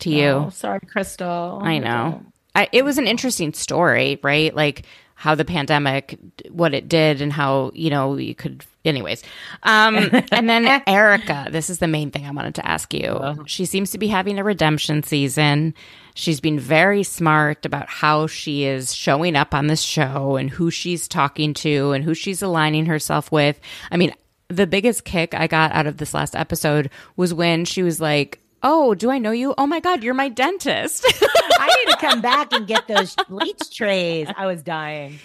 to you? Oh, sorry, Crystal. I know. It was an interesting story, right? Like how the pandemic, what it did and how, you could... Anyways, and then Erica, this is the main thing I wanted to ask you. Well, she seems to be having a redemption season. She's been very smart about how she is showing up on this show and who she's talking to and who she's aligning herself with. I mean, the biggest kick I got out of this last episode was when she was like, oh, do I know you? Oh, my God, you're my dentist. I need to come back and get those bleach trays. I was dying.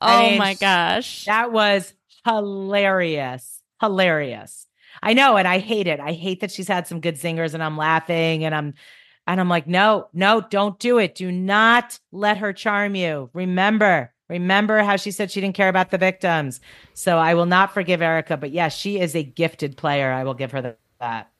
My gosh. That was hilarious. I know, and I hate it. I hate that she's had some good zingers and I'm laughing and I'm like, no, don't do it. Do not let her charm you. Remember how she said she didn't care about the victims. So I will not forgive Erica, but yeah, she is a gifted player. I will give her that.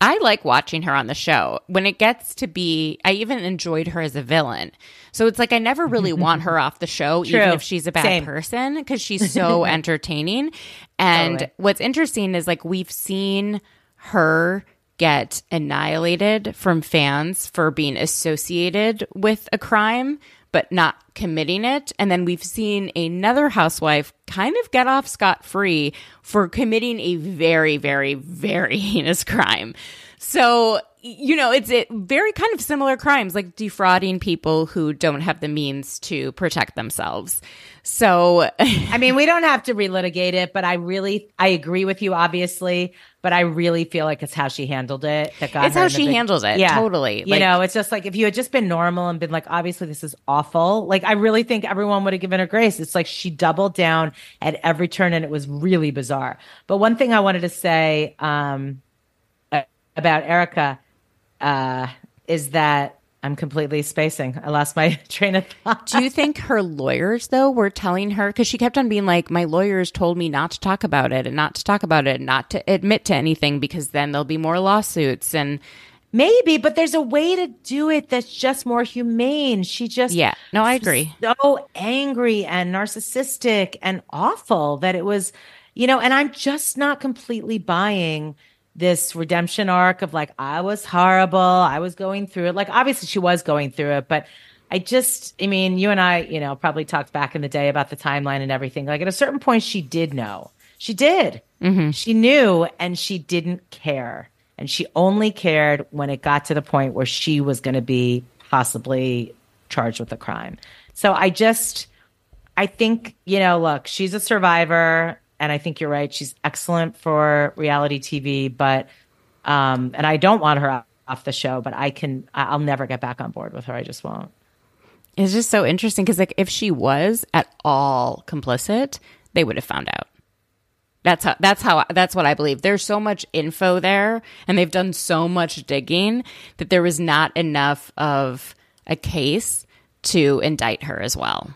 I like watching her on the show. When it gets to be, I even enjoyed her as a villain. So it's like I never really want her off the show, even if she's a bad person, because she's so entertaining. And what's interesting is like we've seen her get annihilated from fans for being associated with a crime, but not committing it. And then we've seen another housewife kind of get off scot-free for committing a very, very, very heinous crime. So, it's very kind of similar crimes, like defrauding people who don't have the means to protect themselves. So, I mean, we don't have to relitigate it, but I agree with you, obviously, but I really feel like it's how she handled it. Totally. It's just like if you had just been normal and been like, obviously, this is awful. Like, I really think everyone would have given her grace. It's like she doubled down at every turn and it was really bizarre. But one thing I wanted to say, about Erica is that I'm completely spacing. I lost my train of thought. Do you think her lawyers, though, were telling her? Because she kept on being like, my lawyers told me not to talk about it, not to admit to anything because then there'll be more lawsuits. And maybe, but there's a way to do it that's just more humane. She just... Yeah, no, I agree. So angry and narcissistic and awful that it was... and I'm just not completely buying... this redemption arc of like, I was horrible. I was going through it. Like, obviously she was going through it, but you and I, probably talked back in the day about the timeline and everything. Like at a certain point, she did know. She did. Mm-hmm. She knew and she didn't care. And she only cared when it got to the point where she was going to be possibly charged with a crime. So I think, look, she's a survivor. And I think you're right. She's excellent for reality TV, but and I don't want her off the show, but I'll never get back on board with her. I just won't. It's just so interesting because like if she was at all complicit, they would have found out. That's what I believe. There's so much info there and they've done so much digging that there was not enough of a case to indict her as well.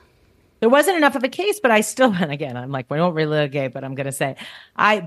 There wasn't enough of a case, but I still, and again, I'm like, we don't relitigate, but I'm going to say, I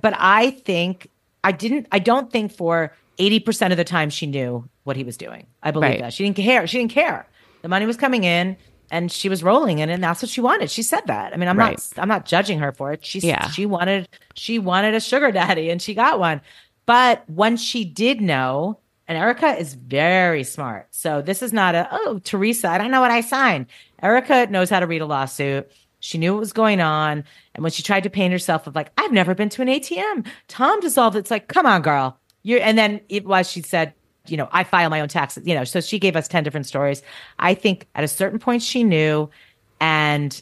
don't think for 80% of the time she knew what he was doing. I believe that. She didn't care. The money was coming in and she was rolling in it, and that's what she wanted. She said that. I mean, I'm not judging her for it. She wanted a sugar daddy and she got one. But once she did know, and Erica is very smart. So this is not Teresa, I don't know what I signed. Erica knows how to read a lawsuit. She knew what was going on. And when she tried to paint herself of like, I've never been to an ATM. Tom dissolved. It's like, come on, girl. And then it was, she said, you know, I file my own taxes, you know, so she gave us 10 different stories. I think at a certain point she knew, and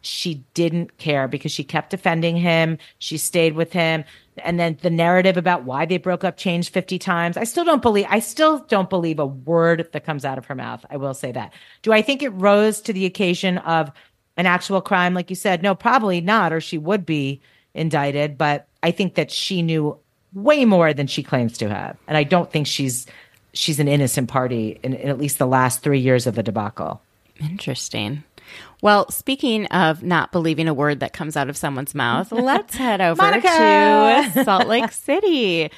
she didn't care because she kept defending him. She stayed with him. And then the narrative about why they broke up changed 50 times. I still don't believe a word that comes out of her mouth. I will say that. Do I think it rose to the occasion of an actual crime? Like you said, no, probably not, or she would be indicted. But I think that she knew way more than she claims to have. And I don't think she's an innocent party in at least the last 3 years of the debacle. Interesting. Well, speaking of not believing a word that comes out of someone's mouth, let's head over to Salt Lake City.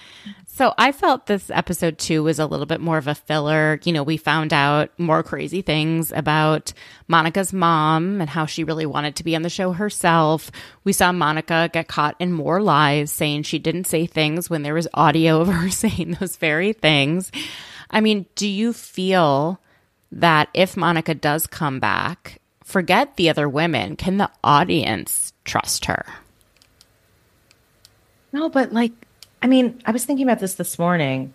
So I felt this episode, too, was a little bit more of a filler. You know, we found out more crazy things about Monica's mom and how she really wanted to be on the show herself. We saw Monica get caught in more lies, saying she didn't say things when there was audio of her saying those very things. I mean, do you feel that if Monica does come back, forget the other women, can the audience trust her? No, but like, I mean, I was thinking about this morning.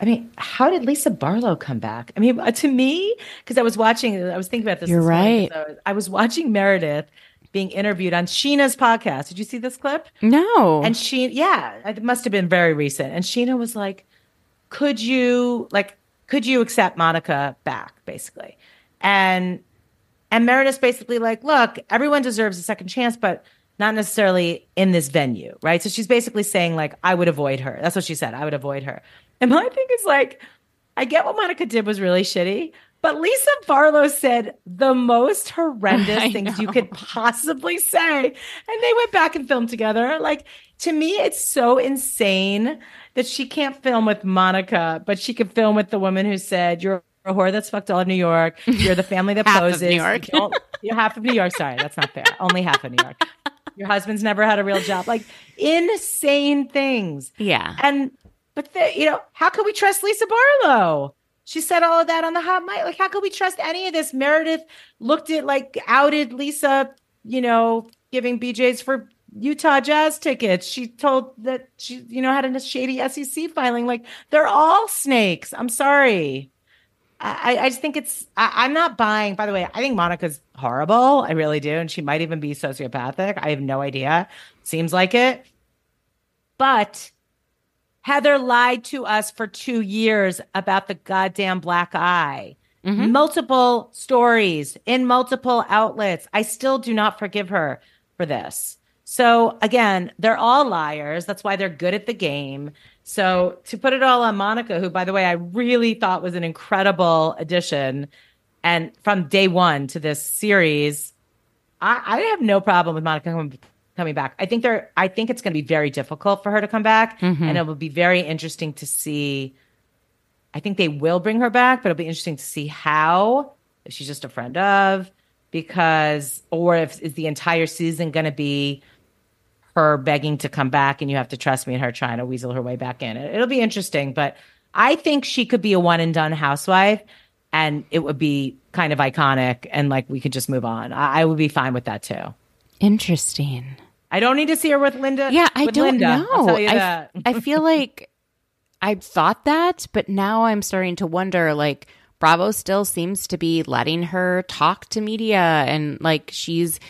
I mean, how did Lisa Barlow come back? I mean, to me, because I was thinking about this. You're right. I was watching Meredith being interviewed on Sheena's podcast. Did you see this clip? No. And it must have been very recent. And Sheena was like, could you accept Monica back, basically? And Meredith's basically like, look, everyone deserves a second chance, but not necessarily in this venue, right? So she's basically saying, like, I would avoid her. That's what she said. I would avoid her. And my thing is, like, I get what Monica did was really shitty, but Lisa Barlow said the most horrendous things you could possibly say. And they went back and filmed together. Like, to me, it's so insane that she can't film with Monica, but she could film with the woman who said, you're a whore that's fucked all of New York. You're the family that half poses. Of New York. You're half of New York. Sorry, that's not fair. Only half of New York. Your husband's never had a real job. Like, insane things. Yeah. But how can we trust Lisa Barlow? She said all of that on the hot mic. Like, how can we trust any of this? Meredith outed Lisa, you know, giving BJ's for Utah Jazz tickets. She told that she, you know, had a shady SEC filing. Like, they're all snakes. I'm sorry. I just think I'm not buying. By the way, I think Monica's horrible. I really do. And she might even be sociopathic. I have no idea. Seems like it. But Heather lied to us for 2 years about the goddamn black eye. Mm-hmm. Multiple stories in multiple outlets. I still do not forgive her for this. So again, they're all liars. That's why they're good at the game. So to put it all on Monica, who, by the way, I really thought was an incredible addition, and from day one to this series, I have no problem with Monica coming back. I think it's going to be very difficult for her to come back, mm-hmm. and it will be very interesting to see. I think they will bring her back, but it'll be interesting to see how, if she's just a friend of, or if the entire season going to be her begging to come back and you have to trust me and her trying to weasel her way back in. It'll be interesting, but I think she could be a one and done housewife and it would be kind of iconic and like we could just move on. I would be fine with that too. Interesting. I don't need to see her with Linda. Yeah, I don't know. I'll tell you that. I feel like I thought that, but now I'm starting to wonder, like, Bravo still seems to be letting her talk to media and like she's,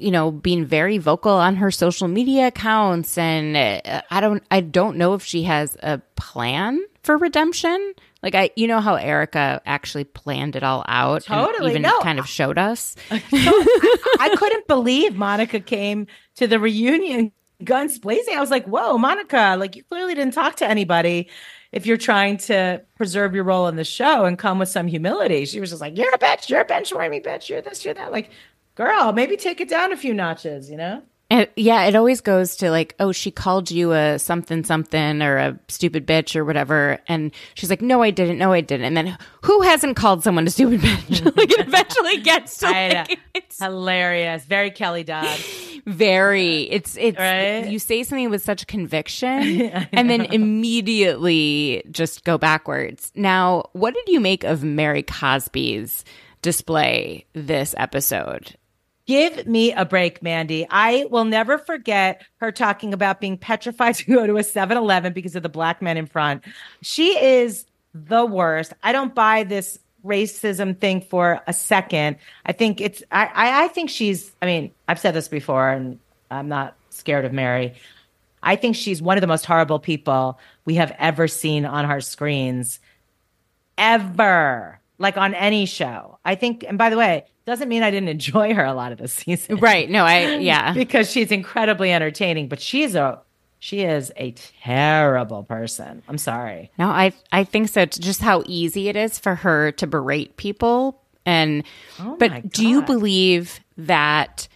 you know, being very vocal on her social media accounts, and I don't know if she has a plan for redemption. Like, you know how Erica actually planned it all out, totally, and even kind of showed us. I couldn't believe Monica came to the reunion guns blazing. I was like, "Whoa, Monica! Like, you clearly didn't talk to anybody if you're trying to preserve your role in the show and come with some humility." She was just like, "You're a bitch. You're a benchwarming bitch. You're this. You're that." Like, girl, maybe take it down a few notches, you know? And, yeah, it always goes to like, oh, she called you a something or a stupid bitch or whatever. And she's like, no, I didn't. And then who hasn't called someone a stupid bitch? Like, it eventually gets to like, it's hilarious. Very Kelly Dodd. Very. It's right? You say something with such conviction and then immediately just go backwards. Now, what did you make of Mary Cosby's display this episode? Give me a break, Mandy. I will never forget her talking about being petrified to go to a 7-Eleven because of the black men in front. She is the worst. I don't buy this racism thing for a second. I think it's, I think she's, I mean, I've said this before and I'm not scared of Mary. I think she's one of the most horrible people we have ever seen on our screens ever, like on any show. I think, and by the way, doesn't mean I didn't enjoy her a lot of this season. Right. No, yeah. Because she's incredibly entertaining, but she is a terrible person. I'm sorry. No, I think so. Just how easy it is for her to berate people. And but do you believe that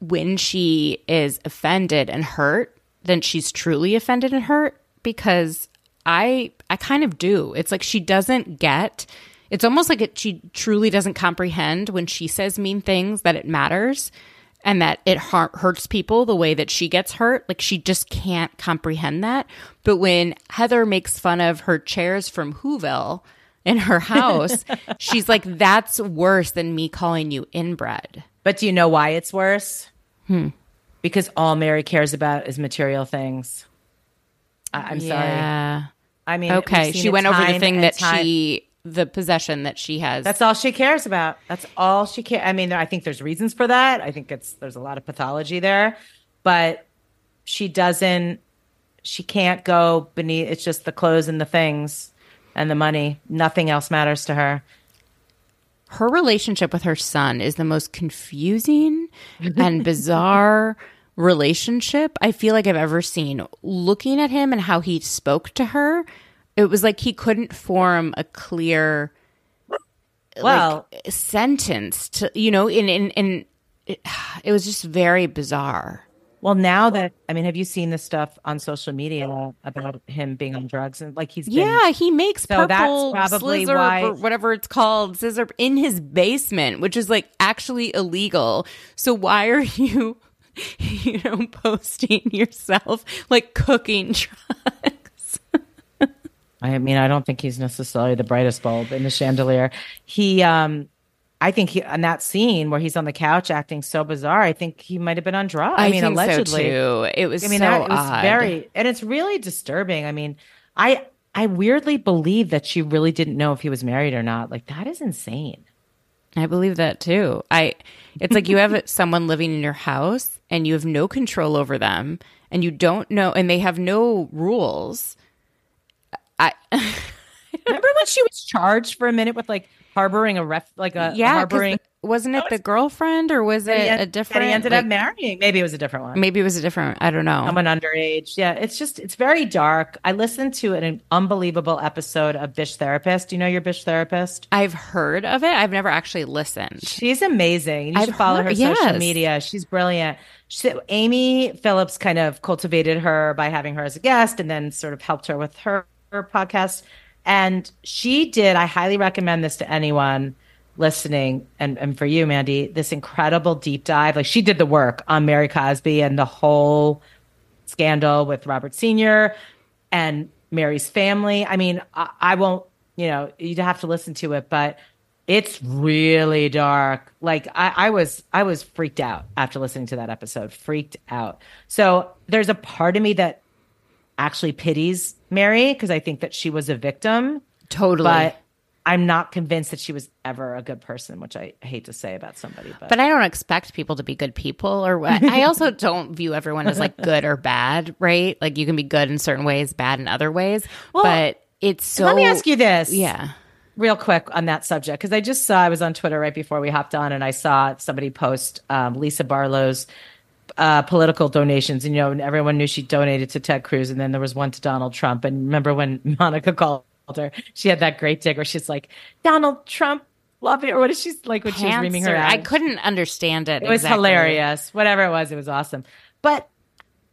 when she is offended and hurt, then she's truly offended and hurt? Because I kind of do. It's like she doesn't get – it's almost like she truly doesn't comprehend when she says mean things that it matters and that it hurts people the way that she gets hurt. Like she just can't comprehend that. But when Heather makes fun of her chairs from Whoville in her house, she's like, that's worse than me calling you inbred. But do you know why it's worse? Because all Mary cares about is material things. I'm sorry. I mean, okay, she went over the thing that the possession that she has. That's all she cares about. That's all she cares. I mean, I think there's reasons for that. I think there's a lot of pathology there, but she can't go beneath. It's just the clothes and the things and the money. Nothing else matters to her. Her relationship with her son is the most confusing and bizarre relationship I feel like I've ever seen. Looking at him and how he spoke to her, it was like he couldn't form a clear sentence to, you know, in it was just very bizarre. Well, now that, I mean, have you seen the stuff on social media about him being on drugs and like he makes purple scissor or whatever it's called, scissor in his basement, which is like actually illegal. So why are you posting yourself like cooking drugs? I mean, I don't think he's necessarily the brightest bulb in the chandelier. He, I think he, in that scene where he's on the couch acting so bizarre, I think he might have been on drugs. I mean, think allegedly. So too. It was. I mean, so it was odd. Very, and it's really disturbing. I mean, I weirdly believe that she really didn't know if he was married or not. Like that is insane. I believe that too. It's like you have someone living in your house and you have no control over them, and you don't know, and they have no rules. Remember when she was charged for a minute with like harboring harboring. Wasn't it the girlfriend or was it a different? That he ended up marrying. Maybe it was a different one. I don't know. Someone underage. Yeah, it's just, it's very dark. I listened to an unbelievable episode of Bish Therapist. Do you know your Bish Therapist? I've heard of it. I've never actually listened. She's amazing. You should follow her social media. She's brilliant. Amy Phillips kind of cultivated her by having her as a guest and then sort of helped her with her podcast. And she did, I highly recommend this to anyone listening, and for you, Mandy, this incredible deep dive. Like she did the work on Mary Cosby and the whole scandal with Robert Sr. and Mary's family. I mean, I won't, you'd have to listen to it, but it's really dark. Like I was freaked out after listening to that episode, freaked out. So there's a part of me that actually pities Mary because I think that she was a victim. Totally. But I'm not convinced that she was ever a good person, which I hate to say about somebody. But I don't expect people to be good people or what. I also don't view everyone as like good or bad, right? Like you can be good in certain ways, bad in other ways. Well, but it's so... Let me ask you this. Yeah. Real quick on that subject, because I was on Twitter right before we hopped on and I saw somebody post Lisa Barlow's political donations, and everyone knew she donated to Ted Cruz and then there was one to Donald Trump. And remember when Monica called her, she had that great dig where she's like, Donald Trump, love it, or what is she like when she's reaming her out? I couldn't understand it. It was hilarious. Whatever it was awesome. But,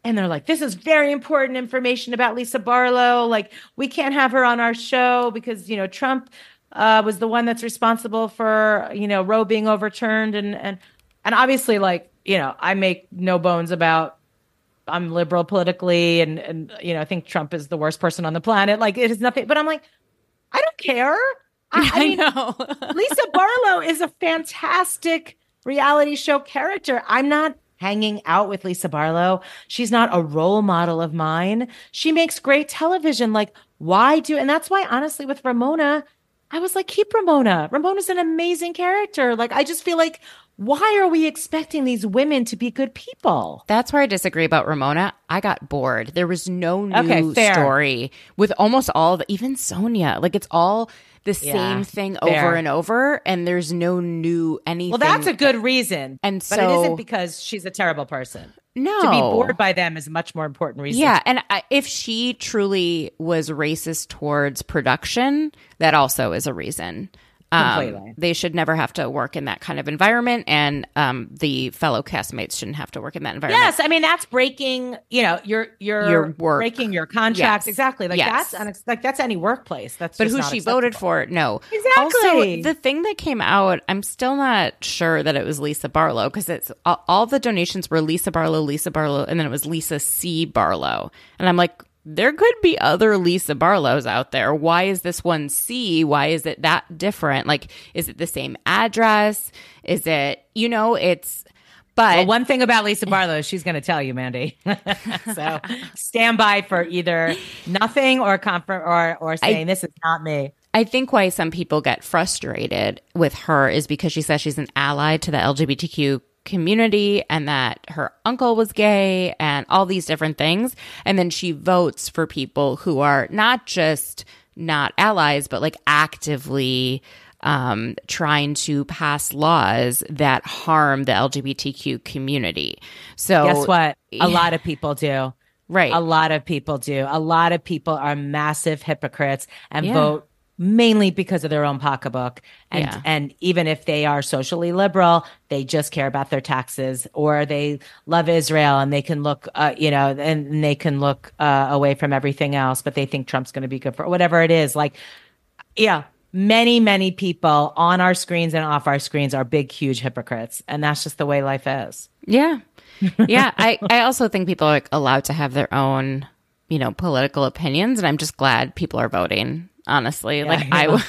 and they're like, this is very important information about Lisa Barlow. Like, we can't have her on our show because, Trump was the one that's responsible for, Roe being overturned. And obviously, like, I make no bones about I'm liberal politically and I think Trump is the worst person on the planet. Like it is nothing, but I'm like, I don't care. I mean, know. Lisa Barlow is a fantastic reality show character. I'm not hanging out with Lisa Barlow. She's not a role model of mine. She makes great television. Like, why do? And that's why, honestly, with Ramona, I was like, keep Ramona. Ramona's an amazing character. Like, I just feel like, why are we expecting these women to be good people? That's where I disagree about Ramona. I got bored. There was no new story with almost all of, even Sonia. Like, it's all the same thing over and over, and there's no new anything. Well, that's a good reason. And so, but it isn't because she's a terrible person. No. To be bored by them is a much more important reason. Yeah, and if she truly was racist towards production, that also is a reason. They should never have to work in that kind of environment, and the fellow castmates shouldn't have to work in that environment. Yes, I mean, that's breaking, you know, your work. Breaking your contract. Yes. Exactly. Like, yes. That's any workplace. That's but just who not she acceptable. Voted for? No. Exactly. Also, the thing that came out, I'm still not sure that it was Lisa Barlow, because it's all the donations were Lisa Barlow, and then it was Lisa C. Barlow, and I'm like, there could be other Lisa Barlows out there. Why is this one C? Why is it that different? Like, is it the same address? Is it, you know, it's, but. Well, one thing about Lisa Barlow, she's going to tell you, Mandy. So stand by for either nothing or comfort or saying this is not me. I think why some people get frustrated with her is because she says she's an ally to the LGBTQ community and that her uncle was gay and all these different things. And then she votes for people who are not just not allies, but like actively trying to pass laws that harm the LGBTQ community. So guess what? A lot of people do. Right. A lot of people do. A lot of people are massive hypocrites and vote mainly because of their own pocketbook. And and even if they are socially liberal, they just care about their taxes, or they love Israel and they can look, and they can look away from everything else, but they think Trump's going to be good for whatever it is. Like, yeah, many, many people on our screens and off our screens are big, huge hypocrites. And that's just the way life is. Yeah. Yeah. I also think people are like, allowed to have their own, you know, political opinions. And I'm just glad people are voting. Honestly, good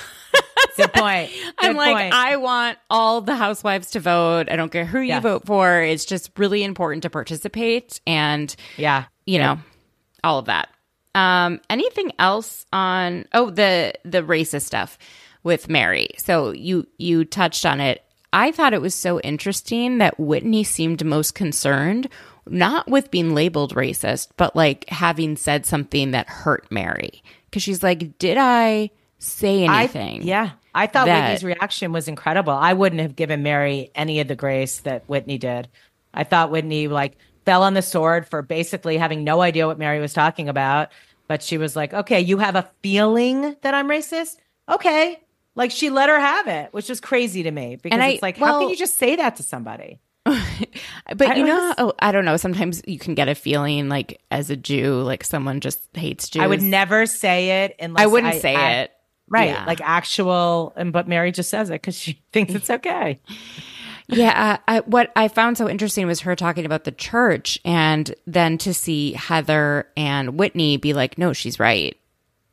point. I want all the housewives to vote. I don't care who you vote for. It's just really important to participate, and all of that. Anything else on the racist stuff with Mary? So you touched on it. I thought it was so interesting that Whitney seemed most concerned not with being labeled racist, but like having said something that hurt Mary. Because she's like, did I say anything? I thought Whitney's reaction was incredible. I wouldn't have given Mary any of the grace that Whitney did. I thought Whitney like fell on the sword for basically having no idea what Mary was talking about. But she was like, okay, you have a feeling that I'm racist? Okay. Like, she let her have it, which is crazy to me. Because it's like, how can you just say that to somebody? But you know, I don't know. Sometimes you can get a feeling like as a Jew, like someone just hates Jews. I would never say it unless I wouldn't say it. Right. Yeah. Like actual. But Mary just says it because she thinks it's okay. Yeah. What I found so interesting was her talking about the church, and then to see Heather and Whitney be like, no, she's right.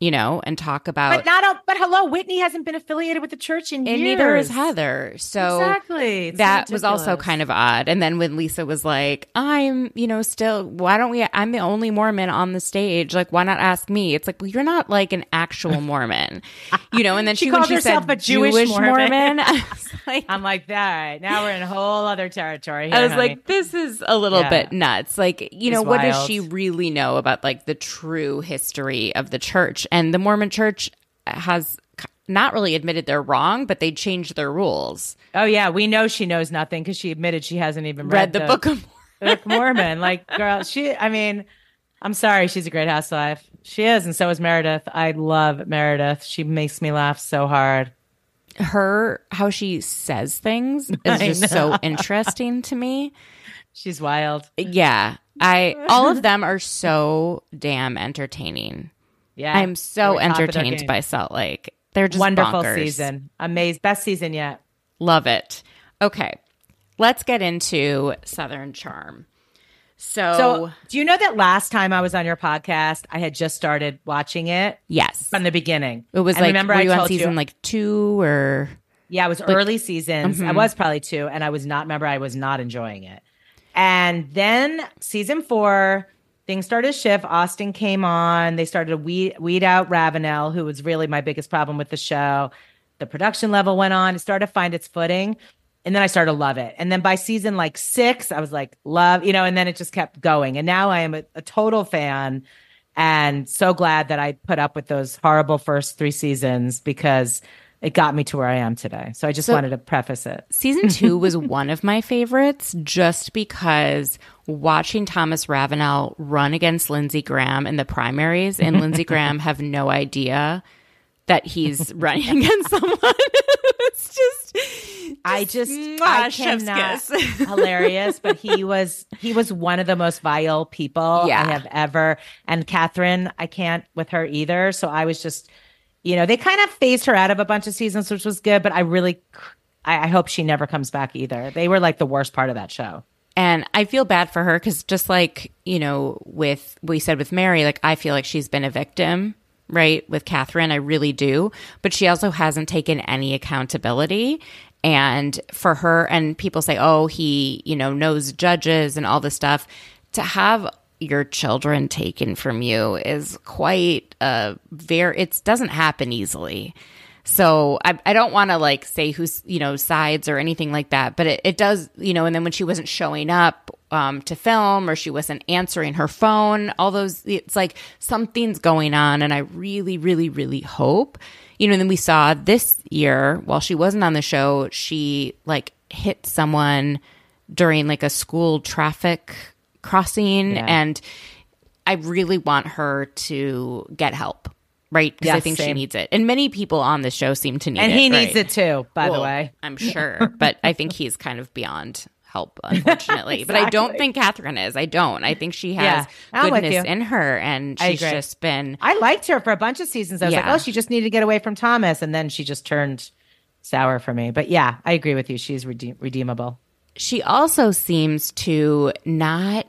You know, and talk about, but hello, Whitney hasn't been affiliated with the church in years. And neither is Heather. So exactly, it's that ridiculous. Was also kind of odd. And then when Lisa was like, I'm, you know, still, why don't we? I'm the only Mormon on the stage. Like, why not ask me? It's like, well, you're not like an actual Mormon, you know. And then she called herself a Jewish Mormon. I'm like, all right, now we're in a whole other territory here, I was like, this is a little bit nuts. Like, you know, what does she really know about like the true history of the church? And the Mormon church has not really admitted they're wrong, but they changed their rules. Oh, yeah. We know she knows nothing because she admitted she hasn't even read the Book of Mormon. Like, girl, I'm sorry. She's a great housewife. She is. And so is Meredith. I love Meredith. She makes me laugh so hard. How she says things is just so interesting to me. She's wild. Yeah. All of them are so damn entertaining. Yeah, I'm so entertained by Salt Lake. They're just wonderful bonkers. Season. Amazing. Best season yet. Love it. Okay. Let's get into Southern Charm. So do you know that last time I was on your podcast, I had just started watching it? Yes. From the beginning. It was like, remember, were you on season 2 or... Yeah, it was early seasons. Mm-hmm. I was probably two, and I was not enjoying it. And then season 4, things started to shift. Austin came on. They started to weed out Ravenel, who was really my biggest problem with the show. The production level went on. It started to find its footing. And then I started to love it. And then by season 6, I was like, love, and then it just kept going. And now I am a total fan and so glad that I put up with those horrible first 3 seasons because it got me to where I am today. So I just wanted to preface it. Season 2 was one of my favorites just because watching Thomas Ravenel run against Lindsey Graham in the primaries and Lindsey Graham have no idea that he's running against someone. It's I cannot. Hilarious, but he was one of the most vile people I have ever. And Catherine, I can't with her either. So I was just, they kind of phased her out of a bunch of seasons, which was good. But I really, I hope she never comes back either. They were the worst part of that show. And I feel bad for her because just with what you said with Mary, I feel like she's been a victim. Right, with Catherine, I really do. But she also hasn't taken any accountability. And for her, and people say, oh, he, knows judges and all this stuff. To have your children taken from you is quite it doesn't happen easily. So I don't want to say who's, sides or anything like that, but it does, and then when she wasn't showing up to film or she wasn't answering her phone, all those, it's something's going on. And I really, really, really hope, and then we saw this year while she wasn't on the show, she hit someone during a school traffic crossing. Yeah. And I really want her to get help. Right, because I think she needs it. And many people on the show seem to need it. And he needs it too, by the way. I'm sure. But I think he's kind of beyond help, unfortunately. Exactly. But I don't think Catherine is. I don't. I think she has goodness in her. And she's just been... I liked her for a bunch of seasons. I was she just needed to get away from Thomas. And then she just turned sour for me. But yeah, I agree with you. She's redeemable. She also seems to not...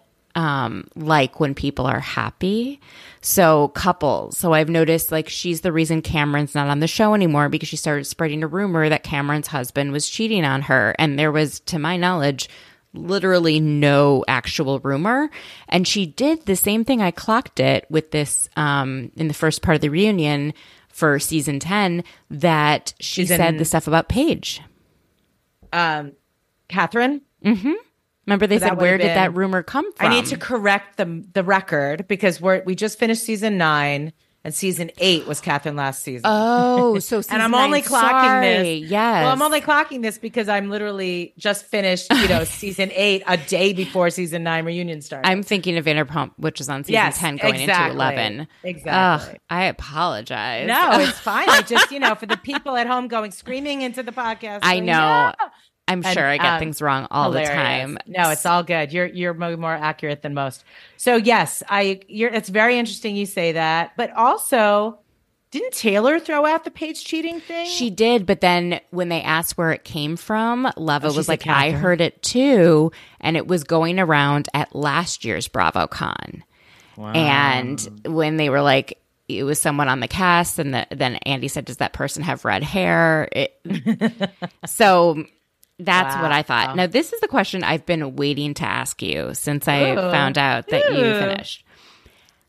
like when people are happy. So couples. So I've noticed she's the reason Cameron's not on the show anymore because she started spreading a rumor that Cameron's husband was cheating on her. And there was, to my knowledge, literally no actual rumor. And she did the same thing. I clocked it with this in the first part of the reunion for season 10 that she said the stuff about Paige. Catherine? Mm-hmm. Remember they said, where did that rumor come from? I need to correct the record because we just finished season 9 and season 8 was Catherine last season. Oh, so season 9. And I'm only clocking this because I'm literally just finished, season 8 a day before season 9 reunion started. I'm thinking of Vanderpump, which is on season 10 going into 11. Exactly. Ugh, I apologize. No, it's fine. I just, for the people at home screaming into the podcast. I know. No! I'm sure I get things wrong all the time. No, it's all good. You're more accurate than most. So yes, it's very interesting you say that. But also, didn't Taylor throw out the Paige cheating thing? She did, but then when they asked where it came from, Leva was like, I heard it too, and it was going around at last year's BravoCon. Wow. And when they were like, it was someone on the cast, and then Andy said, does that person have red hair? So... That's what I thought. Now, this is the question I've been waiting to ask you since I found out that you finished.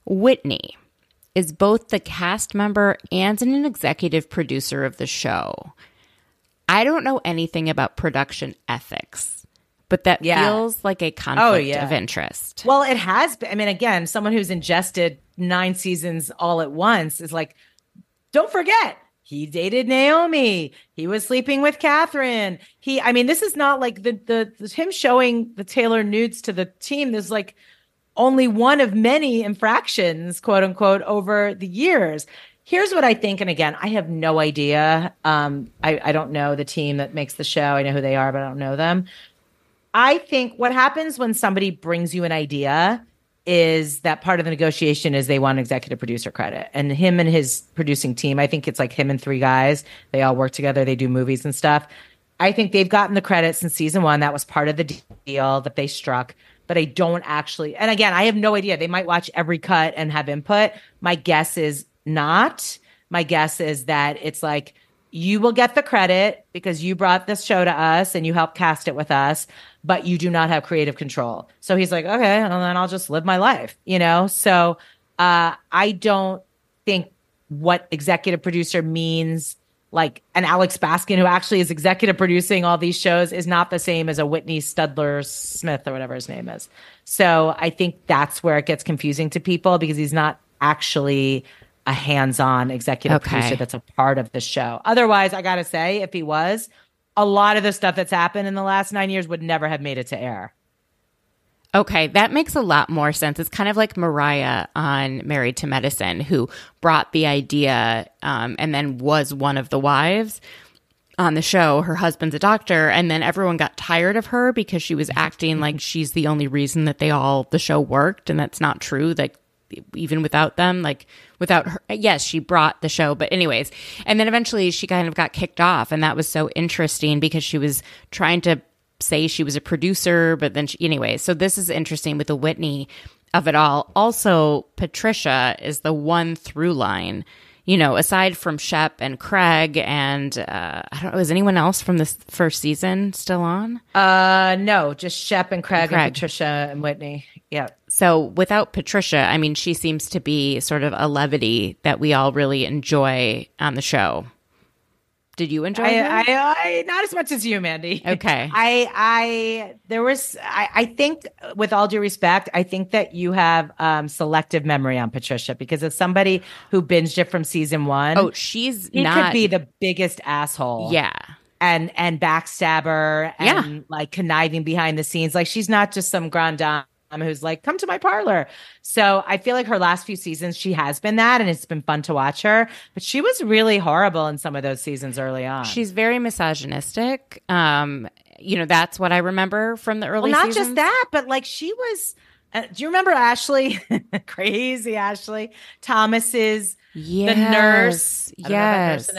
Whitney is both the cast member and an executive producer of the show. I don't know anything about production ethics, but that feels like a conflict of interest. Well, it has been. I mean, again, someone who's ingested 9 seasons all at once is like, don't forget. He dated Naomi. He was sleeping with Catherine. This is not like the him showing the Taylor nudes to the team. There's only one of many infractions, quote unquote, over the years. Here's what I think. And again, I have no idea. I don't know the team that makes the show. I know who they are, but I don't know them. I think what happens when somebody brings you an idea is that part of the negotiation is they want executive producer credit. And him and his producing team, I think it's him and 3 guys. They all work together. They do movies and stuff. I think they've gotten the credit since season 1. That was part of the deal that they struck. But I don't actually... And again, I have no idea. They might watch every cut and have input. My guess is not. My guess is that it's You will get the credit because you brought this show to us and you helped cast it with us, but you do not have creative control. So he's like, okay, and then I'll just live my life, you know? So I don't think what executive producer means, like an Alex Baskin who actually is executive producing all these shows, is not the same as a Whitney Studler Smith or whatever his name is. So I think that's where it gets confusing to people because he's not actually a hands-on executive producer that's a part of the show. Otherwise, I got to say, if he was, a lot of the stuff that's happened in the last 9 years would never have made it to air. Okay, that makes a lot more sense. It's kind of like Mariah on Married to Medicine, who brought the idea and then was one of the wives on the show. Her husband's a doctor, and then everyone got tired of her because she was acting like she's the only reason that the show worked, and that's not true. Like, even without them, like without her, yes, she brought the show, but anyways. And then eventually she kind of got kicked off, and that was so interesting because she was trying to say she was a producer, but then anyway. So this is interesting with the Whitney of it all. Also, Patricia is the one through line, you know, aside from Shep and Craig and I don't know, is anyone else from this first season still on? No, just Shep and Craig and Patricia and Whitney. Yeah. So without Patricia, I mean, she seems to be sort of a levity that we all really enjoy on the show. Did you enjoy it? I not as much as you, Mandy. Okay. I think, with all due respect, I think that you have selective memory on Patricia, because as somebody who binged it from season one, she could be the biggest asshole. Yeah. And backstabber and like conniving behind the scenes. Like, she's not just some grand dame who's like, come to my parlor. So I feel like her last few seasons, she has been that, and it's been fun to watch her. But she was really horrible in some of those seasons early on. She's very misogynistic. You know, that's what I remember from the early seasons. Not just that, but like she was, do you remember Ashley? Crazy Ashley. Thomas's, the nurse. Yes. I don't know about nurse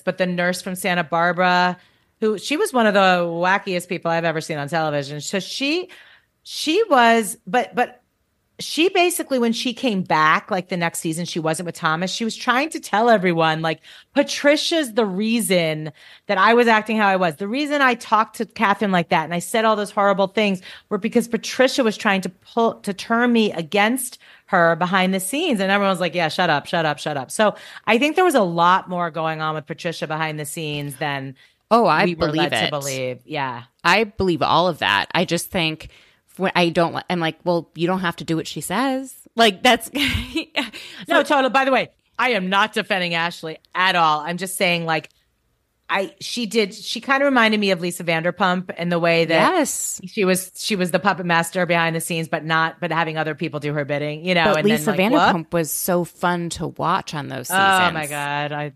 anesthetist, but the nurse from Santa Barbara, who she was one of the wackiest people I've ever seen on television. So she was, but she basically, when she came back, like the next season, she wasn't with Thomas. She was trying to tell everyone, like, Patricia's the reason that I was acting how I was. The reason I talked to Catherine like that and I said all those horrible things were because Patricia was trying to turn me against her behind the scenes. And everyone's like, yeah, shut up, shut up, shut up. So I think there was a lot more going on with Patricia behind the scenes than we were led to believe. Yeah. I believe all of that. I just think, when I'm like, well, you don't have to do what she says. Like, that's no, total. By the way, I am not defending Ashley at all. I'm just saying, like, she kind of reminded me of Lisa Vanderpump in the way that she was the puppet master behind the scenes, but having other people do her bidding, you know. But and Lisa Vanderpump was so fun to watch on those seasons. Oh my God, I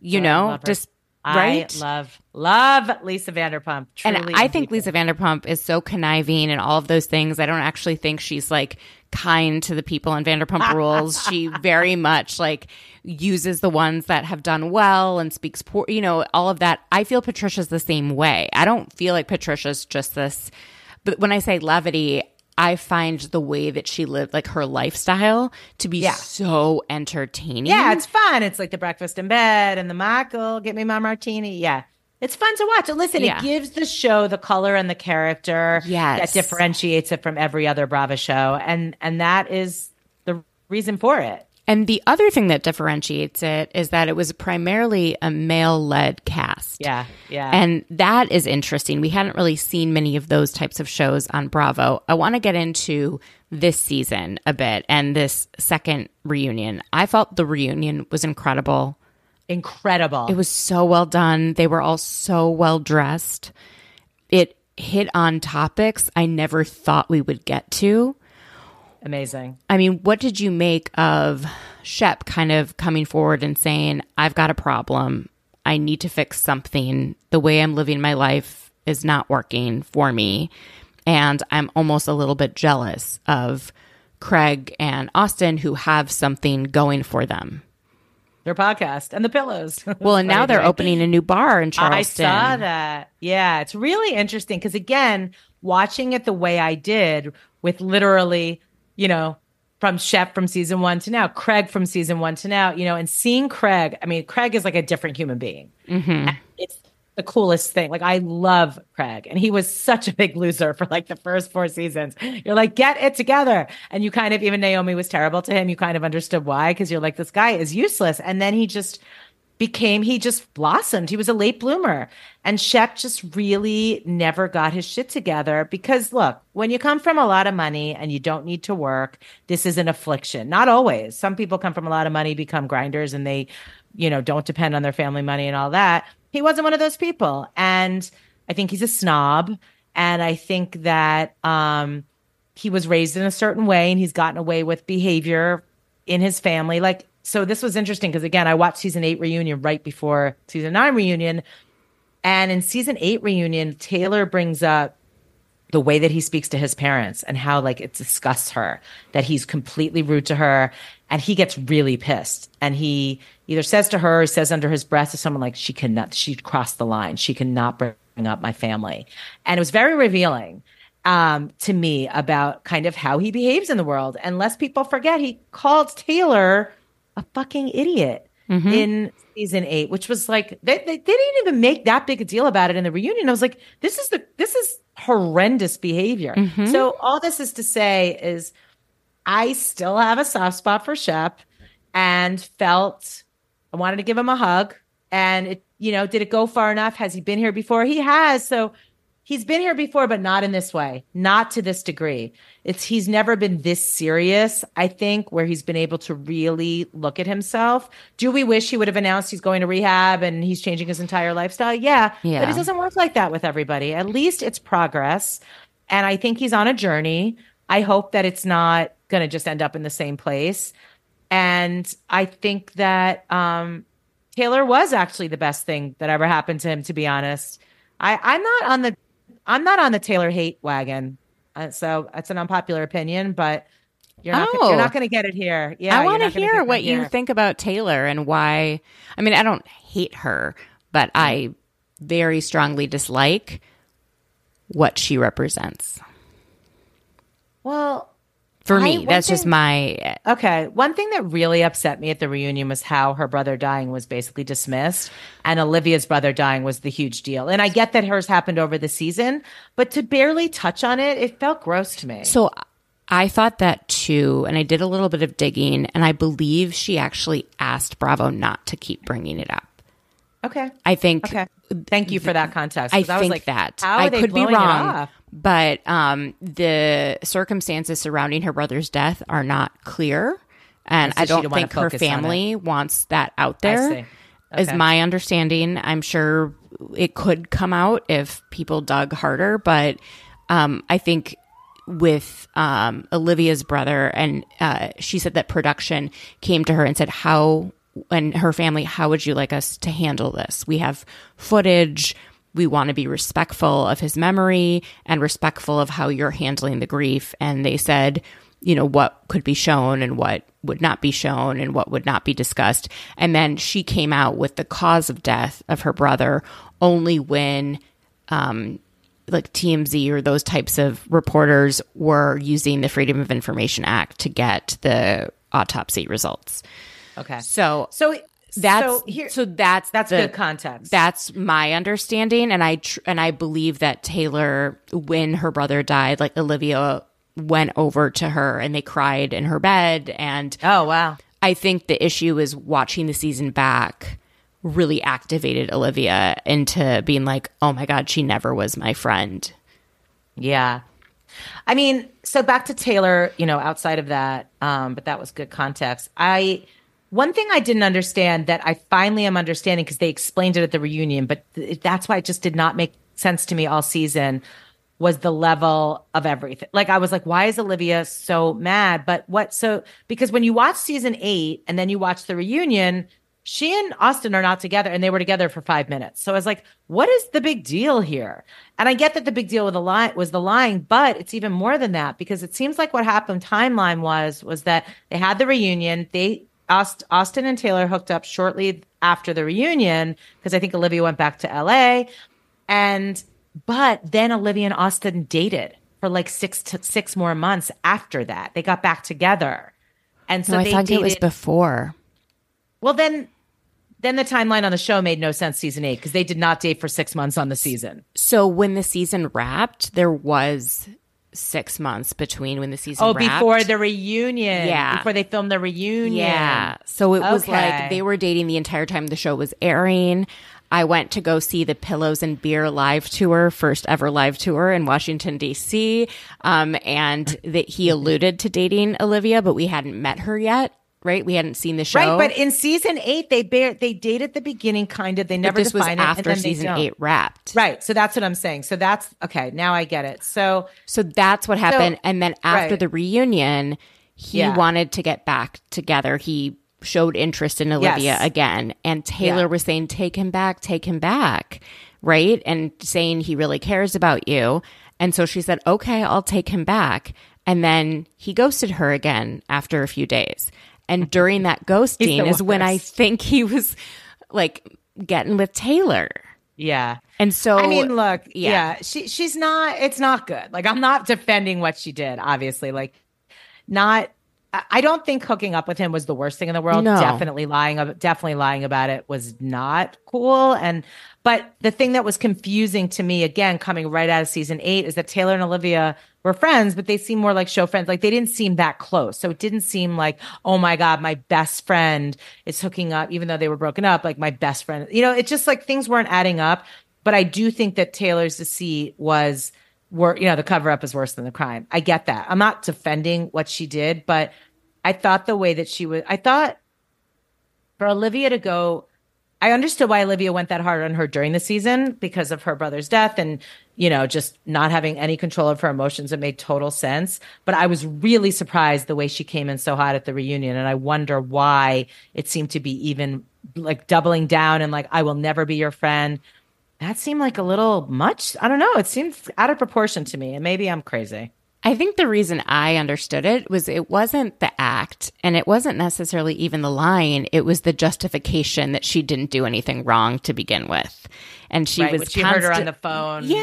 love Lisa Vanderpump. And I think Lisa Vanderpump is so conniving and all of those things. I don't actually think she's like kind to the people in Vanderpump Rules. She very much like uses the ones that have done well and speaks poor, you know, all of that. I feel Patricia's the same way. I don't feel like Patricia's just this, but when I say levity, I find the way that she lived, like her lifestyle, to be so entertaining. Yeah, it's fun. It's like the breakfast in bed and the Michael, get me my martini. Yeah. It's fun to watch. And listen, it gives the show the color and the character that differentiates it from every other Bravo show. And that is the reason for it. And the other thing that differentiates it is that it was primarily a male-led cast. Yeah, yeah. And that is interesting. We hadn't really seen many of those types of shows on Bravo. I want to get into this season a bit and this second reunion. I felt the reunion was incredible. Incredible. It was so well done. They were all so well dressed. It hit on topics I never thought we would get to. Amazing. I mean, what did you make of Shep kind of coming forward and saying, I've got a problem. I need to fix something. The way I'm living my life is not working for me. And I'm almost a little bit jealous of Craig and Austin, who have something going for them. Their podcast and the pillows. Well, and now they're opening a new bar in Charleston. I saw that. Yeah, it's really interesting because, again, watching it the way I did with literally, you know, from Shep from season one to now, Craig from season one to now, you know, and seeing Craig, I mean, Craig is like a different human being. Mm-hmm. the coolest thing. Like, I love Craig, and he was such a big loser for like the first four seasons. You're like, get it together. And you kind of, even Naomi was terrible to him. You kind of understood why, because you're like, this guy is useless. And then he just blossomed. He was a late bloomer. And Shep just really never got his shit together because, look, when you come from a lot of money and you don't need to work, this is an affliction. Not always. Some people come from a lot of money, become grinders, and they, you know, don't depend on their family money and all that. He wasn't one of those people. And I think he's a snob. And I think that he was raised in a certain way, and he's gotten away with behavior in his family. Like, so this was interesting because, again, I watched season 8 reunion right before season 9 reunion. And in season 8 reunion, Taylor brings up the way that he speaks to his parents and how, like, it disgusts her that he's completely rude to her. And he gets really pissed. And he either says to her or says under his breath to someone, like, she crossed the line. She cannot bring up my family. And it was very revealing to me about kind of how he behaves in the world. And lest people forget, he called Taylor a fucking idiot in season 8, which was like, they didn't even make that big a deal about it in the reunion. I was like, this is horrendous behavior. So all this is to say is I still have a soft spot for Shep, and felt I wanted to give him a hug. And it, you know, did it go far enough? Has he been here before? He has. So he's been here before, but not in this way, not to this degree. He's never been this serious, I think, where he's been able to really look at himself. Do we wish he would have announced he's going to rehab and he's changing his entire lifestyle? Yeah. But it doesn't work like that with everybody. At least it's progress. And I think he's on a journey. I hope that it's not going to just end up in the same place. And I think that Taylor was actually the best thing that ever happened to him, to be honest. I'm not on the Taylor hate wagon. So that's an unpopular opinion, but you're not going to get it here. Yeah, I want to hear what you think about Taylor and why. I mean, I don't hate her, but I very strongly dislike what she represents. Well, for me, one thing that really upset me at the reunion was how her brother dying was basically dismissed, and Olivia's brother dying was the huge deal. And I get that hers happened over the season, but to barely touch on it, it felt gross to me. So I thought that too, and I did a little bit of digging, and I believe she actually asked Bravo not to keep bringing it up. Okay. I think. Okay. Thank you for that context. I was like, that. How are I they could blowing be wrong. It off? But the circumstances surrounding her brother's death are not clear. And so I don't think her family wants that out there, is my understanding. I'm sure it could come out if people dug harder. But I think with Olivia's brother, and she said that production came to her and said, how would you like us to handle this? We have footage. We want to be respectful of his memory and respectful of how you're handling the grief. And they said, you know, what could be shown and what would not be shown and what would not be discussed. And then she came out with the cause of death of her brother only when like TMZ or those types of reporters were using the Freedom of Information Act to get the autopsy results. Okay. So that's good context. That's my understanding, and I believe that Taylor, when her brother died, like Olivia went over to her and they cried in her bed. And oh wow, I think the issue is watching the season back really activated Olivia into being like, oh my God, she never was my friend. Yeah, I mean, so back to Taylor, you know, outside of that, but that was good context. One thing I didn't understand that I finally am understanding because they explained it at the reunion, but that's why it just did not make sense to me all season, was the level of everything. Like, I was like, why is Olivia so mad? Because when you watch season 8 and then you watch the reunion, she and Austin are not together, and they were together for 5 minutes. So I was like, what is the big deal here? And I get that the big deal with was the lying, but it's even more than that, because it seems like what happened timeline was that they had the reunion. Austin and Taylor hooked up shortly after the reunion, because I think Olivia went back to LA, but then Olivia and Austin dated for like six more months after that. They got back together, and so I thought it was before. Well, then Then the timeline on the show made no sense, season 8, because they did not date for 6 months on the season. So when the season wrapped, there was 6 months between when the season wrapped. Oh, before the reunion. Yeah. Before they filmed the reunion. Yeah. So it was like they were dating the entire time the show was airing. I went to go see the Pillows and Beer live tour, first ever live tour in Washington, D.C. And that he alluded to dating Olivia, but we hadn't met her yet. Right? We hadn't seen the show. Right, but in season 8, they date at the beginning, kind of. They never defined it. This was after season 8 wrapped. Right. So that's what I'm saying. So that's – okay, now I get it. So that's what happened. So, and then after the reunion, he wanted to get back together. He showed interest in Olivia again. And Taylor was saying, take him back, right? And saying he really cares about you. And so she said, okay, I'll take him back. And then he ghosted her again after a few days. And during that ghosting is when I think he was like getting with Taylor. Yeah. And so, I mean, look, she's not, it's not good. Like, I'm not defending what she did, obviously. Like, I don't think hooking up with him was the worst thing in the world. No. Definitely lying about it was not cool. But the thing that was confusing to me, again, coming right out of season 8, is that Taylor and Olivia were friends, but they seemed more like show friends. Like, they didn't seem that close. So it didn't seem like, oh my God, my best friend is hooking up, even though they were broken up, like my best friend. You know, it's just like things weren't adding up. But I do think that Taylor's deceit was... you know, the cover-up is worse than the crime. I get that. I'm not defending what she did, but I thought the way that she was... I thought for Olivia to go... I understood why Olivia went that hard on her during the season because of her brother's death and, you know, just not having any control of her emotions. It made total sense. But I was really surprised the way she came in so hot at the reunion. And I wonder why it seemed to be even, like, doubling down and, like, I will never be your friend. That seemed like a little much. I don't know. It seems out of proportion to me. And maybe I'm crazy. I think the reason I understood it was it wasn't the act and it wasn't necessarily even the lying. It was the justification that she didn't do anything wrong to begin with. And she was – heard her on the phone. Yeah.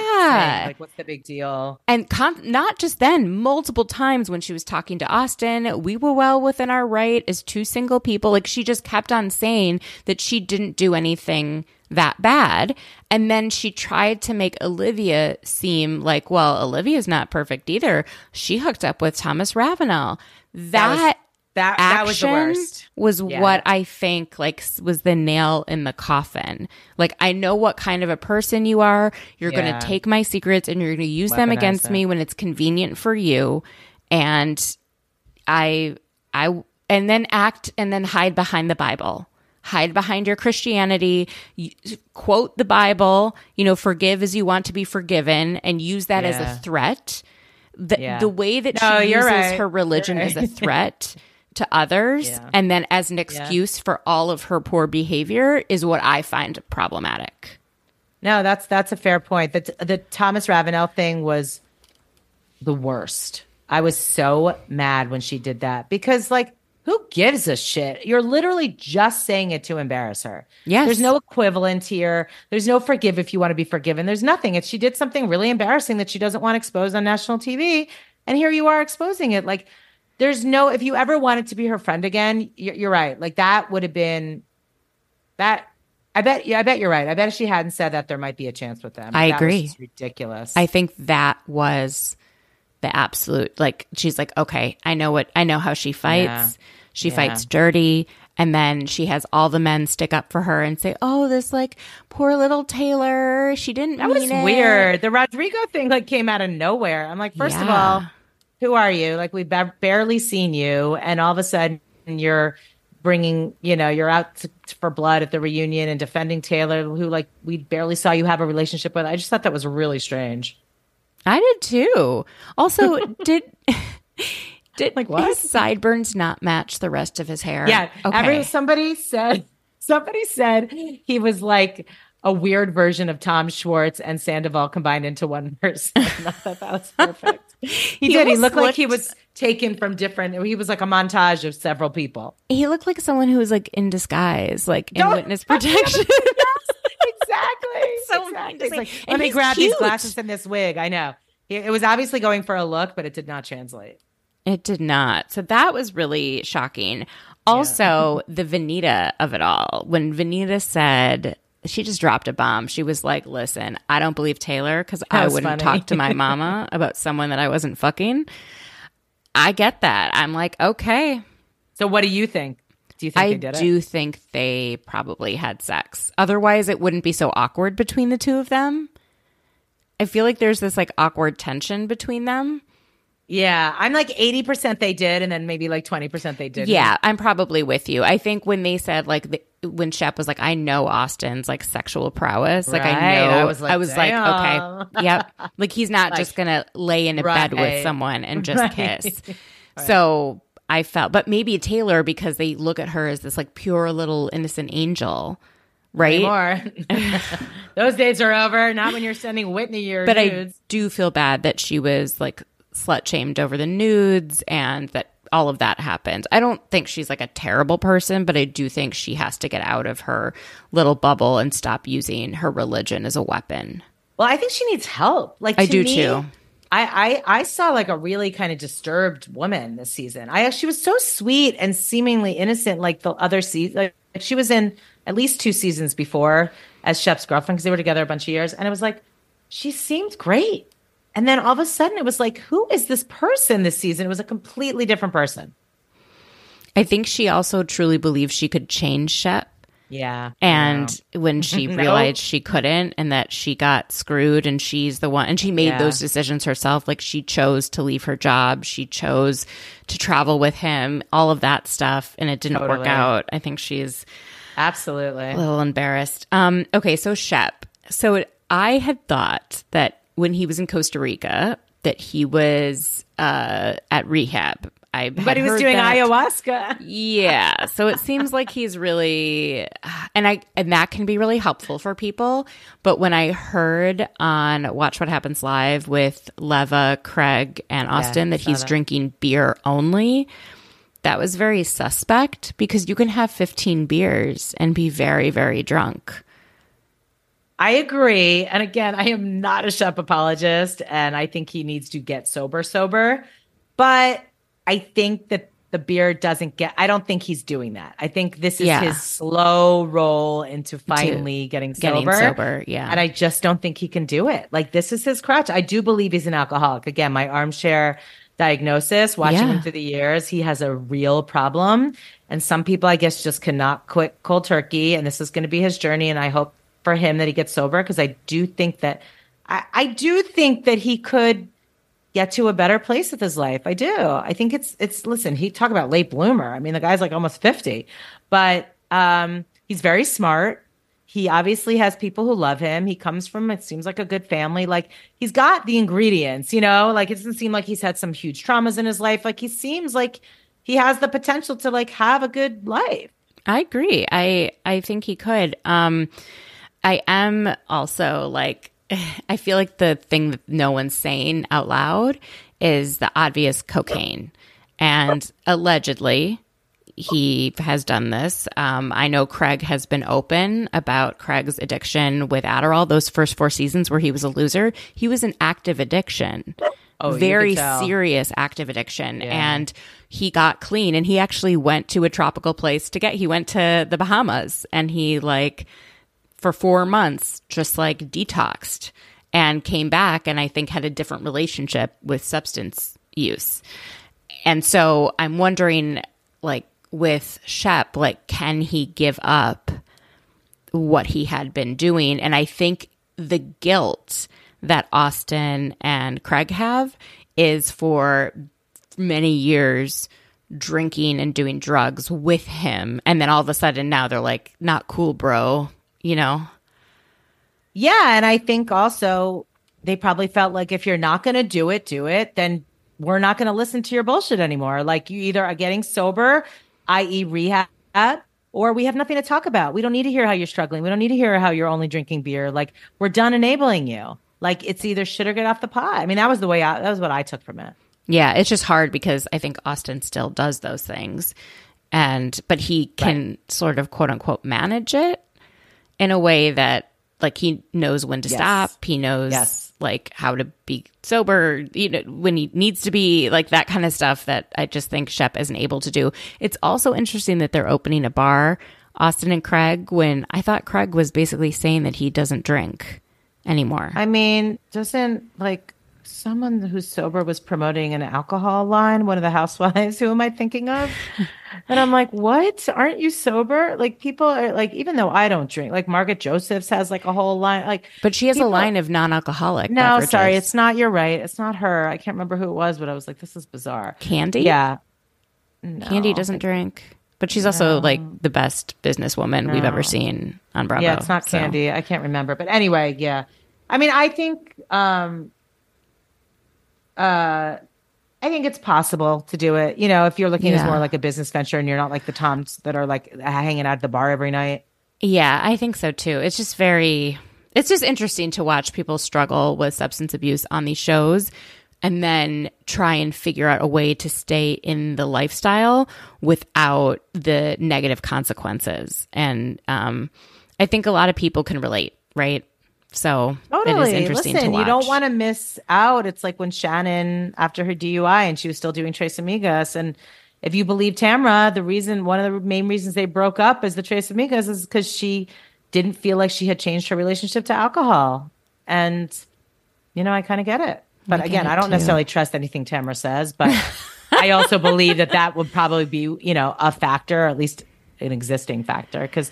Saying, like, what's the big deal? And not just then, multiple times when she was talking to Austin, we were well within our right as two single people. Like, she just kept on saying that she didn't do anything – that bad. And then she tried to make Olivia seem like, well, Olivia's not perfect either. She hooked up with Thomas Ravenel. That was the worst. What I think like was the nail in the coffin. Like, I know what kind of a person you are. You're going to take my secrets and you're going to use them against me when it's convenient for you. And then hide behind the Bible. Hide behind your Christianity, quote the Bible, you know, forgive as you want to be forgiven, and use that as a threat. The way that she uses her religion as a threat to others and then as an excuse for all of her poor behavior is what I find problematic. No, that's a fair point. The Thomas Ravenel thing was the worst. I was so mad when she did that because, like, who gives a shit? You're literally just saying it to embarrass her. Yes. There's no equivalent here. There's no forgive if you want to be forgiven. There's nothing. If she did something really embarrassing that she doesn't want exposed on national TV, and here you are exposing it. Like, there's no – if you ever wanted to be her friend again, you're right. Like, that would have been – that – I bet you're right. I bet if she hadn't said that, there might be a chance with them. I agree. It's ridiculous. I think that was the absolute – like, she's like, okay, I know how she fights. Yeah. She fights dirty, and then she has all the men stick up for her and say, oh, this, like, poor little Taylor. She didn't mean it. That was weird. The Rodrigo thing, like, came out of nowhere. I'm like, first of all, who are you? Like, we've barely seen you, and all of a sudden you're bringing, you know, you're out for blood at the reunion and defending Taylor, who, like, we barely saw you have a relationship with. I just thought that was really strange. I did, too. Also, Did like what? His sideburns not match the rest of his hair? Yeah. Okay. Somebody said he was like a weird version of Tom Schwartz and Sandoval combined into one person. I thought that was perfect. He did. He looked like he was taken from different. He was like a montage of several people. He looked like someone who was like in disguise, like in witness protection. Exactly. Exactly. Like, let me grab these glasses and this wig. I know. It was obviously going for a look, but it did not translate. It did not. So that was really shocking. Also, the Vanita of it all. When Vanita said, she just dropped a bomb. She was like, listen, I don't believe Taylor because I wouldn't talk to my mama about someone that I wasn't fucking. I get that. I'm like, okay. So what do you think? Do you think they did it? I do think they probably had sex. Otherwise, it wouldn't be so awkward between the two of them. I feel like there's this like awkward tension between them. Yeah, I'm like 80% they did, and then maybe like 20% they didn't. Yeah, I'm probably with you. I think when they said like when Shep was like, I know Austin's like sexual prowess, like I know, I was like, okay, yep, like he's not like, just gonna lay in a bed with someone and just kiss. So I felt, but maybe Taylor because they look at her as this like pure little innocent angel. Right? Anymore. Those days are over. Not when you're sending Whitney your nudes. I do feel bad that she was like slut shamed over the nudes and that all of that happened. I don't think she's like a terrible person, but I do think she has to get out of her little bubble and stop using her religion as a weapon. Well, I think she needs help. Like I do too. I saw like a really kind of disturbed woman this season. She was so sweet and seemingly innocent. Like the other season, like she was in at least 2 seasons before as Shep's girlfriend because they were together a bunch of years. And it was like, she seemed great. And then all of a sudden it was like, who is this person this season? It was a completely different person. I think she also truly believed she could change Shep. Yeah. And when she realized she couldn't and that she got screwed and she's the one, and she made those decisions herself. Like she chose to leave her job. She chose to travel with him, all of that stuff. And it didn't work out. I think she's absolutely a little embarrassed. Okay. So Shep. So I had thought that when he was in Costa Rica, that he was at rehab. But he was doing ayahuasca. Yeah. So it seems like he's really – and that can be really helpful for people. But when I heard on Watch What Happens Live with Leva, Craig, and Austin that he's drinking beer only, that was very suspect because you can have 15 beers and be very, very drunk. I agree. And again, I am not a Shep apologist, and I think he needs to get sober. But – I think that the beer doesn't get – I don't think he's doing that. I think this is his slow roll into finally getting sober, yeah. And I just don't think he can do it. Like, this is his crutch. I do believe he's an alcoholic. Again, my armchair diagnosis, watching him through the years, he has a real problem. And some people, I guess, just cannot quit cold turkey, and this is going to be his journey, and I hope for him that he gets sober because I do think that I do think that he could – get to a better place with his life. I do. I think it's listen, he talk about late bloomer. I mean, the guy's like almost 50, but he's very smart. He obviously has people who love him. He comes from, it seems like a good family. Like he's got the ingredients, you know, like it doesn't seem like he's had some huge traumas in his life. Like he seems like he has the potential to like have a good life. I agree. I think he could. I am also like, I feel like the thing that no one's saying out loud is the obvious cocaine. And allegedly, he has done this. I know Craig has been open about Craig's addiction with Adderall. Those first 4 seasons where he was a loser, he was in active addiction. Oh, very serious active addiction. Yeah. And he got clean. And he actually went to a tropical place he went to the Bahamas. And he like... for 4 months, just like detoxed and came back and I think had a different relationship with substance use. And so I'm wondering, like with Shep, like can he give up what he had been doing? And I think the guilt that Austin and Craig have is for many years drinking and doing drugs with him. And then all of a sudden now they're like, not cool, bro. You know? Yeah. And I think also they probably felt like if you're not going to do it, then we're not going to listen to your bullshit anymore. Like you either are getting sober, i.e. rehab, or we have nothing to talk about. We don't need to hear how you're struggling. We don't need to hear how you're only drinking beer. Like we're done enabling you. Like it's either shit or get off the pot. I mean, that was what I took from it. Yeah. It's just hard because I think Austin still does those things. But he can sort of quote unquote manage it. In a way that, like, he knows when to stop. He knows like how to be sober, you know, when he needs to be, like that kind of stuff that I just think Shep isn't able to do. It's also interesting that they're opening a bar, Austin and Craig, when I thought Craig was basically saying that he doesn't drink anymore. I mean, doesn't like someone who's sober was promoting an alcohol line, one of the housewives, who am I thinking of? And I'm like, what? Aren't you sober? Like people are like, even though I don't drink, like Margaret Josephs has like a whole line, like, but she has a line of non-alcoholic. No, beverages. Sorry. It's not, you're right. It's not her. I can't remember who it was, but I was like, this is bizarre. Candy? Yeah. No. Candy doesn't drink, but she's also like the best businesswoman we've ever seen on Bravo. Yeah. It's not Candy. I can't remember. But anyway, yeah. I mean, I think it's possible to do it. You know, if you're looking at it more like a business venture and you're not like the Toms that are like hanging out at the bar every night. Yeah, I think so too. It's just it's just interesting to watch people struggle with substance abuse on these shows and then try and figure out a way to stay in the lifestyle without the negative consequences. And I think a lot of people can relate, right? So totally. It is interesting. Listen, to watch. You don't want to miss out. It's like when Shannon, after her DUI, and she was still doing Trace Amigas. And if you believe Tamra, one of the main reasons they broke up is the Trace Amigas is because she didn't feel like she had changed her relationship to alcohol. And, you know, I kind of get it. But again, I don't necessarily trust anything Tamra says. But I also believe that would probably be, you know, a factor, or at least an existing factor, because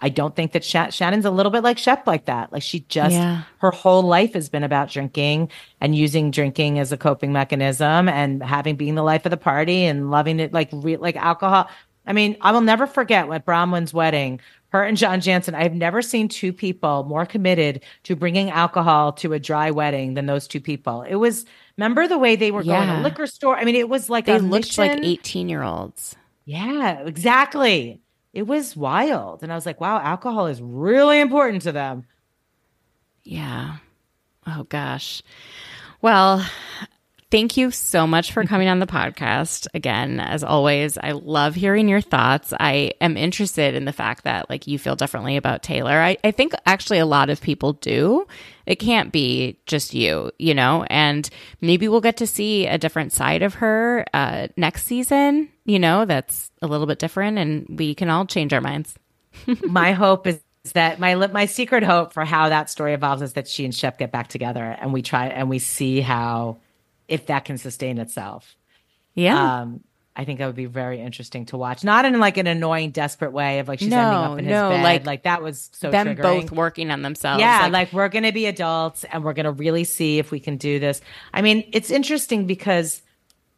I don't think that Shannon's a little bit like Shep like that. Like she just, her whole life has been about drinking and using drinking as a coping mechanism and being the life of the party and loving it like alcohol. I mean, I will never forget at Bronwyn's wedding, her and John Jansen, I've never seen two people more committed to bringing alcohol to a dry wedding than those two people. It was, remember the way they were going to liquor store? I mean, it was like they looked like 18-year-olds. Yeah, exactly. It was wild. And I was like, wow, alcohol is really important to them. Yeah. Oh, gosh. Well, thank you so much for coming on the podcast. Again, as always, I love hearing your thoughts. I am interested in the fact that like you feel differently about Taylor. I think actually a lot of people do. It can't be just you, you know, and maybe we'll get to see a different side of her next season, you know, that's a little bit different and we can all change our minds. My hope is that my secret hope for how that story evolves is that she and Shep get back together and we see how, if that can sustain itself. Yeah. I think that would be very interesting to watch. Not in like an annoying, desperate way of like she's ending up in his bed. Like that was so them triggering. Both working on themselves. Yeah, like we're going to be adults and we're going to really see if we can do this. I mean, it's interesting because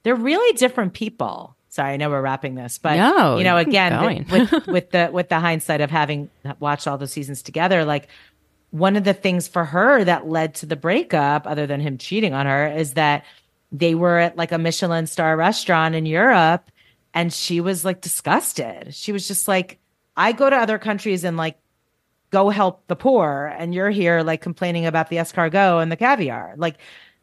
they're really different people. Sorry, I know we're wrapping this, but you know, again, with the hindsight of having watched all those seasons together, like one of the things for her that led to the breakup, other than him cheating on her, is that they were at like a Michelin star restaurant in Europe and she was like disgusted. She was just like, I go to other countries and like go help the poor. And you're here like complaining about the escargot and the caviar. Like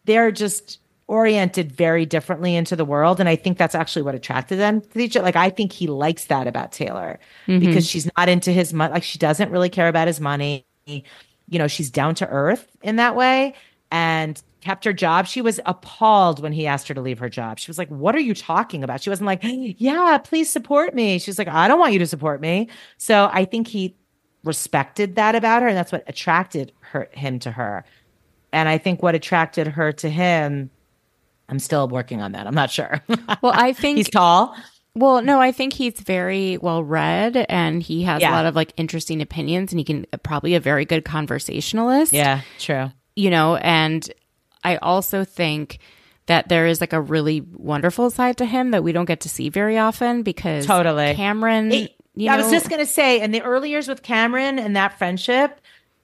they're just oriented very differently into the world. And I think that's actually what attracted them to each other. Like I think he likes that about Taylor because she's not into his money. Like she doesn't really care about his money. You know, she's down to earth in that way. And kept her job. She was appalled when he asked her to leave her job. She was like, what are you talking about? She wasn't like, yeah, please support me. She's like, I don't want you to support me. So I think he respected that about her. And that's what attracted him to her. And I think what attracted her to him, I'm still working on that. I'm not sure. Well, I think he's tall. Well, no, I think he's very well read and he has a lot of like interesting opinions and he can probably a very good conversationalist. Yeah, true. You know, and I also think that there is like a really wonderful side to him that we don't get to see very often because Cameron, I was just going to say, in the early years with Cameron and that friendship,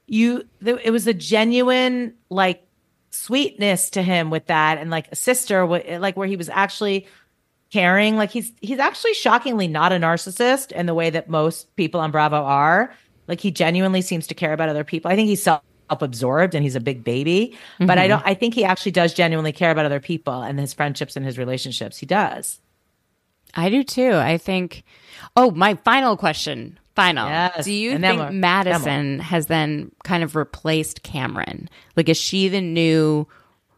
it was a genuine like sweetness to him with that. And like a sister, like where he was actually caring, like he's actually shockingly not a narcissist in the way that most people on Bravo are. Like he genuinely seems to care about other people. I think he's self-absorbed and he's a big baby, but I think he actually does genuinely care about other people and his friendships and his relationships. He does. I do too. I think, my final question Final. Yes. Do you think Madison has then kind of replaced Cameron? Like, is she the new?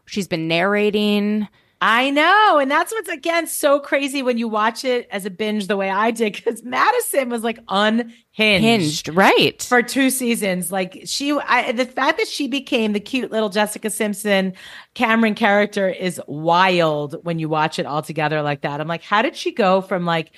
She's been narrating. I know. And that's what's, again, so crazy when you watch it as a binge the way I did, because Madison was like unhinged, right? For 2 seasons. Like the fact that she became the cute little Jessica Simpson Cameron character is wild when you watch it all together like that. I'm like, how did she go from like,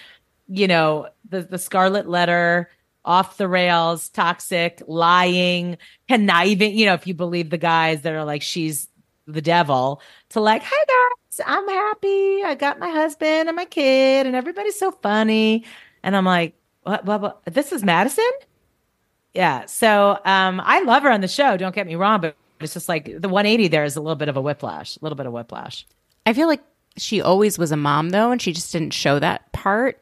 you know, the Scarlet Letter, off the rails, toxic, lying, conniving, you know, if you believe the guys that are like, she's the devil, to like, hi guys, I'm happy. I got my husband and my kid and everybody's so funny. And I'm like, what? This is Madison? Yeah. So I love her on the show. Don't get me wrong. But it's just like the 180 there is a little bit of a whiplash. I feel like she always was a mom though. And she just didn't show that part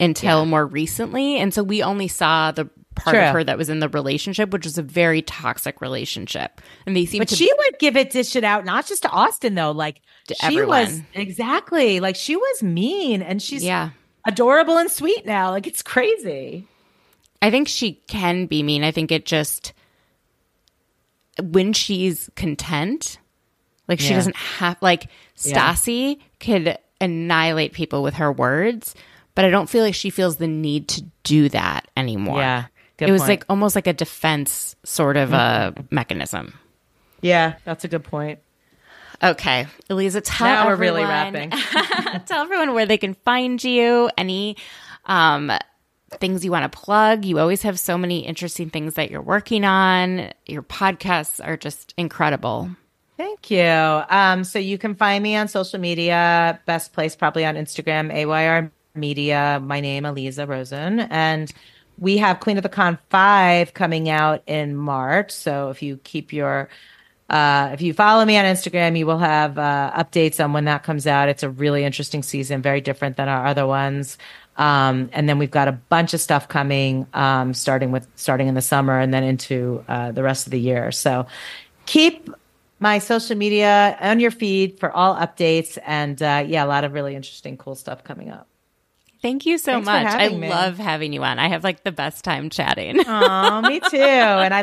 until more recently. And so we only saw the part of her that was in the relationship, which was a very toxic relationship. And they seem she would dish it out, not just to Austin though. Like she everyone. Was exactly like she was mean and she's adorable and sweet now. Like it's crazy. I think she can be mean. I think it just when she's content, like she doesn't have like Stassi could annihilate people with her words, but I don't feel like she feels the need to do that anymore. Yeah. Good it was point. Like almost like a defense sort of a mechanism. Yeah, that's a good point. Okay, Aliza, tell everyone where they can find you, any things you want to plug. You always have so many interesting things that you're working on. Your podcasts are just incredible. Thank you. So you can find me on social media, best place probably on Instagram, AYR Media, my name, Aliza Rosen, and we have Queen of the Con 5 coming out in March. So if you keep your, if you follow me on Instagram, you will have updates on when that comes out. It's a really interesting season, very different than our other ones. And then we've got a bunch of stuff coming, starting in the summer and then into the rest of the year. So keep my social media on your feed for all updates. And a lot of really interesting, cool stuff coming up. Thank you so much. I love having you on. I have like the best time chatting. Oh, me too. And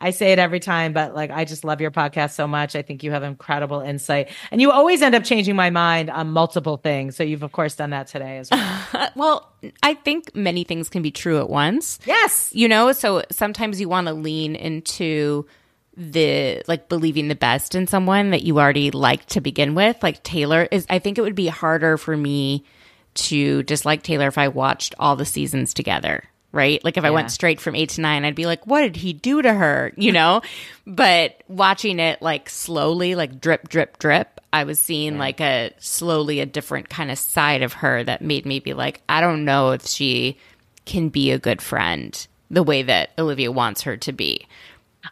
I say it every time, but like, I just love your podcast so much. I think you have incredible insight and you always end up changing my mind on multiple things. So you've of course done that today as well. Well, I think many things can be true at once. Yes. You know, so sometimes you want to lean into the like believing the best in someone that you already like to begin with. Like Taylor is, I think it would be harder for me to dislike Taylor if I watched all the seasons together, right? Like if I went straight from 8 to 9, I'd be like, what did he do to her? You know? But watching it like slowly, like drip, drip, drip, I was seeing like a different kind of side of her that made me be like, I don't know if she can be a good friend the way that Olivia wants her to be.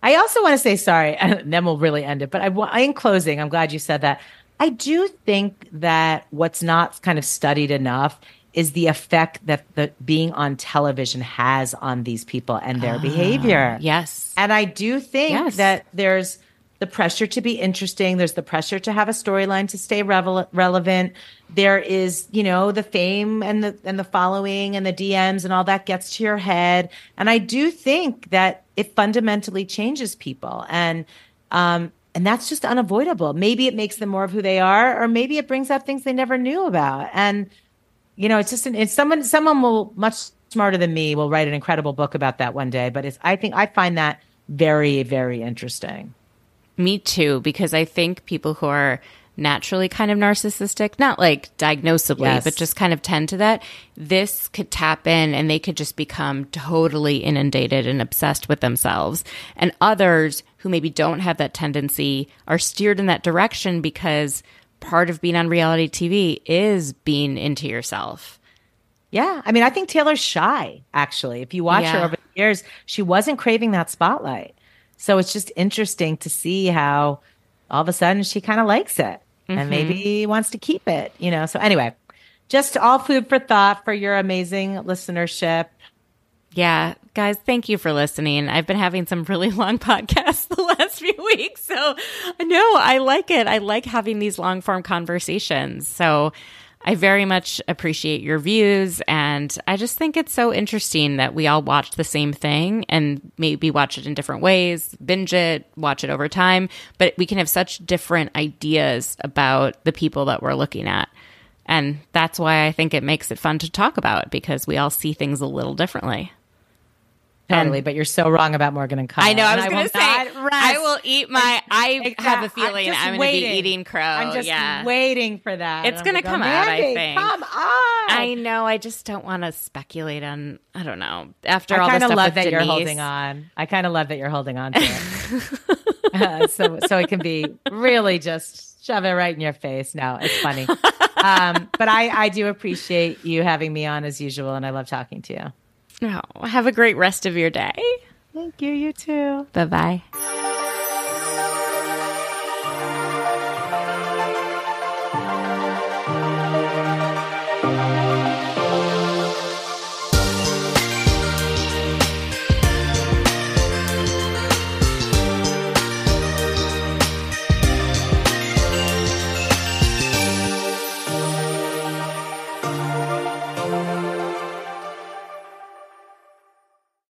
I also want to say, sorry, and then we'll really end it, but in closing, I'm glad you said that. I do think that what's not kind of studied enough is the effect that the being on television has on these people and their behavior. Yes. And I do think that there's the pressure to be interesting. There's the pressure to have a storyline to stay relevant. There is, you know, the fame and the following and the DMs and all that gets to your head. And I do think that it fundamentally changes people. And that's just unavoidable. Maybe it makes them more of who they are, or maybe it brings out things they never knew about. And, you know, it's just someone will much smarter than me will write an incredible book about that one day. But I find that very, very interesting. Me too, because I think people who are naturally kind of narcissistic, not like diagnosably, but just kind of tend to that, this could tap in and they could just become totally inundated and obsessed with themselves. And others who maybe don't have that tendency are steered in that direction because part of being on reality TV is being into yourself. Yeah. I mean, I think Taylor's shy, actually. If you watch her over the years, she wasn't craving that spotlight. So it's just interesting to see how all of a sudden she kind of likes it and maybe wants to keep it, you know? So anyway, just all food for thought for your amazing listenership. Yeah. Guys, thank you for listening. I've been having some really long podcasts the last few weeks. So I know I like it. I like having these long form conversations. So I very much appreciate your views, and I just think it's so interesting that we all watch the same thing and maybe watch it in different ways, binge it, watch it over time, but we can have such different ideas about the people that we're looking at. And that's why I think it makes it fun to talk about, because we all see things a little differently. Totally, but you're so wrong about Morgan and Kyle. I know. I was going to say, I will eat my. Have a feeling I'm going to be eating crow. I'm just waiting for that. It's going to come out. Mandy, I think. Come on. I know. I just don't want to speculate on. I don't know. After all, I kind of love that Denise, you're holding on. I kind of love that you're holding on to it. So it can be really just shove it right in your face. No, it's funny. But I do appreciate you having me on as usual, and I love talking to you. No, have a great rest of your day. Thank you. You too. Bye-bye.